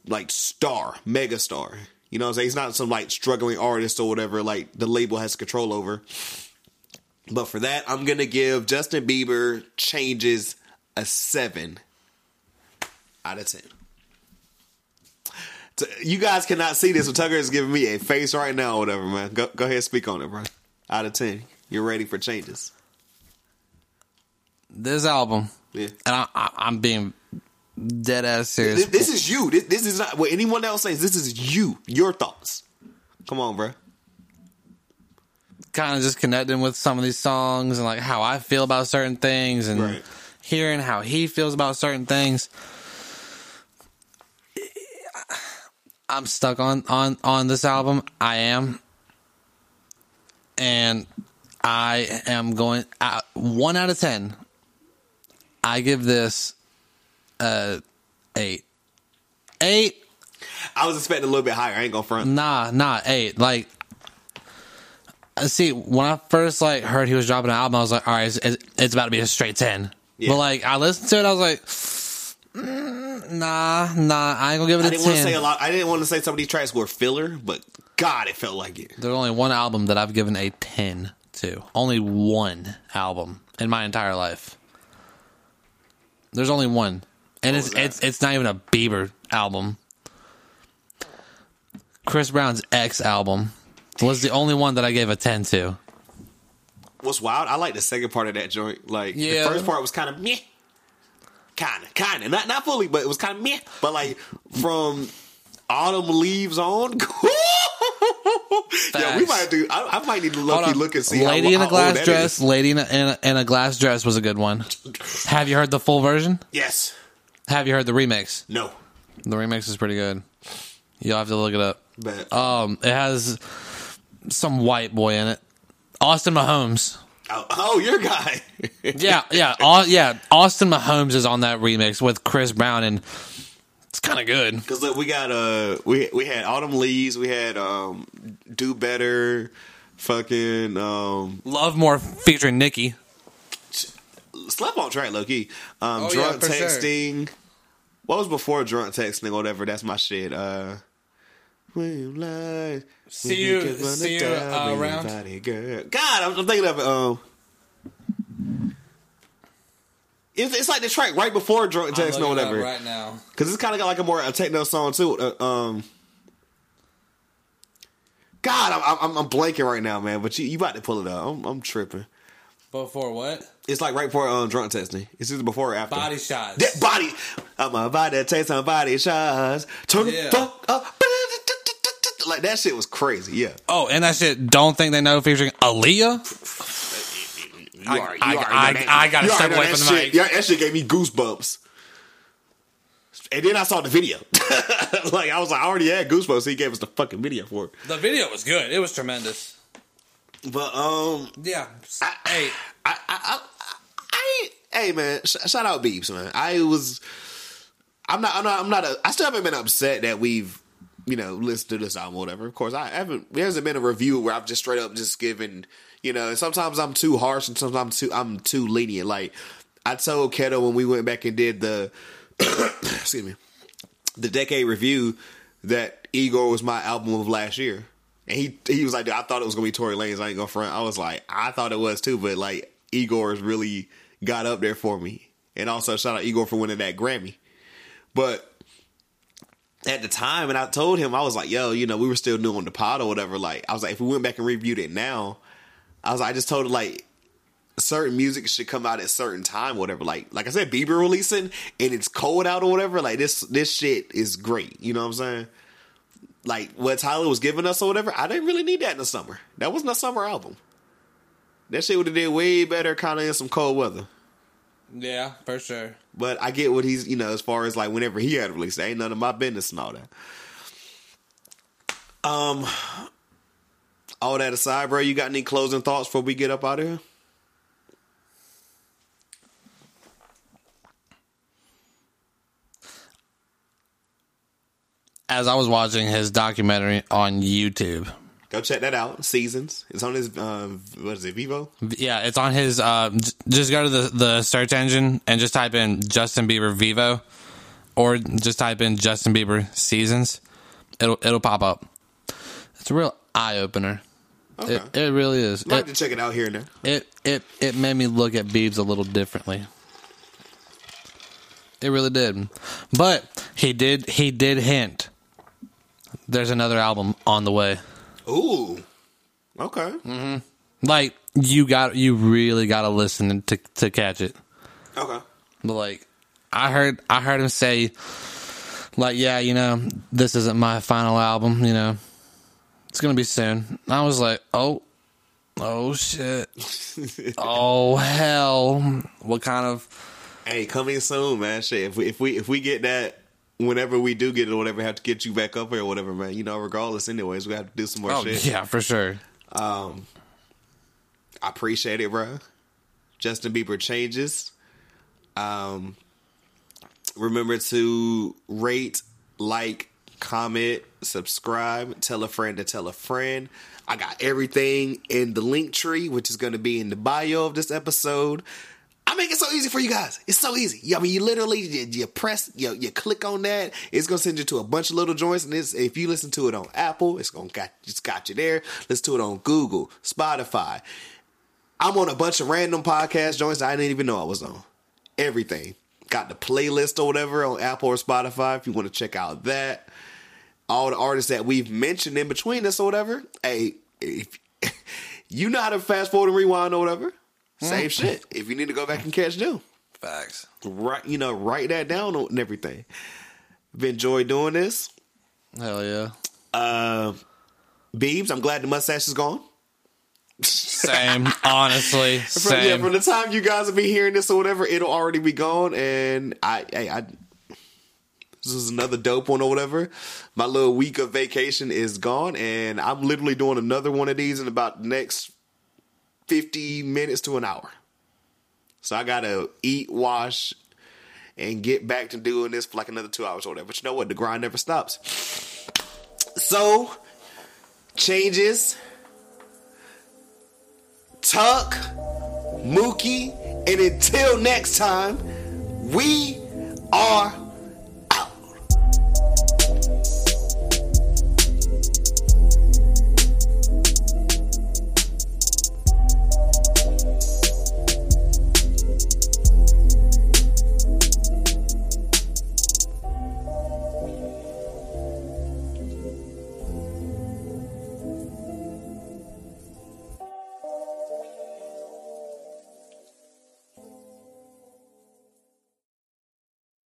like star, mega star. You know what I'm saying? He's not some like struggling artist or whatever, like the label has control over. But for that, I'm going to give Justin Bieber Changes a 7 out of 10. You guys cannot see this, but Tucker is giving me a face right now or whatever, man. Go ahead and speak on it, bro. Out of 10. You're ready for Changes. This album. Yeah. And I'm being dead ass serious. This is you. This is not what anyone else says. This is you. Your thoughts. Come on, bro. Kind of just connecting with some of these songs and like how I feel about certain things, and right. Hearing how he feels about certain things. I'm stuck on this album. I am. And I am going 1 out of 10. I give this 8. 8. I was expecting a little bit higher. I ain't gonna front. Nah, 8. Like, see, when I first like heard he was dropping an album, I was like, all right, it's about to be a straight 10. Yeah. But like, I listened to it, I was like, nah, I ain't gonna give it a 10. I didn't want to say some of these tracks were filler, but God, it felt like it. There's only one album that I've given a 10 to. Only one album in my entire life. There's only one, and it's not even a Bieber album. Chris Brown's X album was the only one that I gave a 10 to. What's wild? I like the second part of that joint. Like, The first part was kind of meh. Kind of. Not fully, but it was kind of meh. But, like, from Autumn Leaves on. Yeah, we might do. I might need to look and see. Lady in a Glass Dress. Lady in a Glass Dress was a good one. Have you heard the full version? Yes. Have you heard the remix? No. The remix is pretty good. You'll have to look it up. But, it has some white boy in it. Austin Mahomes. Oh, your guy. Yeah. Austin Mahomes is on that remix with Chris Brown, and it's kind of good. Because look, we got we had Autumn Leaves, we had Do Better, fucking Love More featuring Nicki. slept on Drake, low key. Drunk texting. Sure. What was before drunk texting or whatever? That's my shit. See you around. Girl. God, I'm thinking of it. It's like the track right before drunk texting or whatever. Right now, because it's kind of got like a techno song too. God, I'm blanking right now, man. But you about to pull it up. I'm tripping. Before what? It's like right before drunk texting. It's either before or after. Body shots. That body. I'm about to take some body shots. Turn the fuck up. Like that shit was crazy. Yeah. Oh, and that shit. Don't think they know featuring Aaliyah. I gotta step away from the mic. Yeah, that shit gave me goosebumps. And then I saw the video. Like I was like, I already had goosebumps. So he gave us the fucking video for it. The video was good. It was tremendous. But yeah. Shout out Biebs, man. I still haven't been upset that we've, you know, listened to this album or whatever. Of course, I haven't. There hasn't been a review where I've just straight up just given, you know. And sometimes I'm too harsh, and sometimes I'm too lenient. Like I told Keto when we went back and did the excuse me, the decade review, that Igor was my album of last year. And he was like, dude, I thought it was going to be Tory Lanez. I ain't going to front. I was like, I thought it was too. But like, Igor's really got up there for me. And also, shout out Igor for winning that Grammy. But at the time, and I told him, I was like, yo, you know, we were still new on the pod or whatever. Like, I was like, if we went back and reviewed it now, I was like, I just told him, like, certain music should come out at certain time or whatever. Like I said, Bieber releasing and it's cold out or whatever. Like, this shit is great. You know what I'm saying? Like what Tyler was giving us or whatever, I didn't really need that in the summer. That wasn't a summer album. That shit would have did way better kind of in some cold weather. Yeah, for sure. But I get what he's, you know, as far as like whenever he had a release, it ain't none of my business and all that. All that aside, bro, you got any closing thoughts before we get up out of here? As I was watching his documentary on YouTube. Go check that out. Seasons. It's on his, what is it, Vivo? Yeah, it's on his, just go to the search engine and just type in Justin Bieber Vivo or just type in Justin Bieber Seasons. It'll pop up. It's a real eye-opener. Okay. It really is. I'd like to check it out here and there. It made me look at Biebs a little differently. It really did. But he did hint. There's another album on the way. Ooh, okay. Mm-hmm. Like you really gotta listen to catch it. Okay. But like I heard him say, like, yeah, you know, this isn't my final album. You know, it's gonna be soon. And I was like, oh shit, oh hell, what kind of? Hey, coming soon, man. Shit, if we get that. Whenever we do get it or whatever, have to get you back up here or whatever, man. You know, regardless, anyways, we have to do some more shit. Yeah, for sure. I appreciate it, bro. Justin Bieber changes. Remember to rate, like, comment, subscribe, tell a friend to tell a friend. I got everything in the link tree, which is going to be in the bio of this episode. I make it so easy for you guys. It's so easy. I mean, you literally, you press, you click on that. It's going to send you to a bunch of little joints. And if you listen to it on Apple, it's going to got you there. Listen to it on Google, Spotify. I'm on a bunch of random podcast joints that I didn't even know I was on. Everything. Got the playlist or whatever on Apple or Spotify if you want to check out that. All the artists that we've mentioned in between us or whatever. Hey, if you know how to fast forward and rewind or whatever. Same shit. If you need to go back and catch them. Facts. Right, you know, write that down and everything. I've enjoyed doing this. Hell yeah. Biebs, I'm glad the mustache is gone. Same. Honestly. Same. Yeah, from the time you guys will be hearing this or whatever, it'll already be gone. And this is another dope one or whatever. My little week of vacation is gone. And I'm literally doing another one of these in about the next 50 minutes to an hour. So I gotta eat, wash, and get back to doing this for like another 2 hours or whatever. But you know what? The grind never stops. So, changes. Tuck, Mookie, And until next time, we are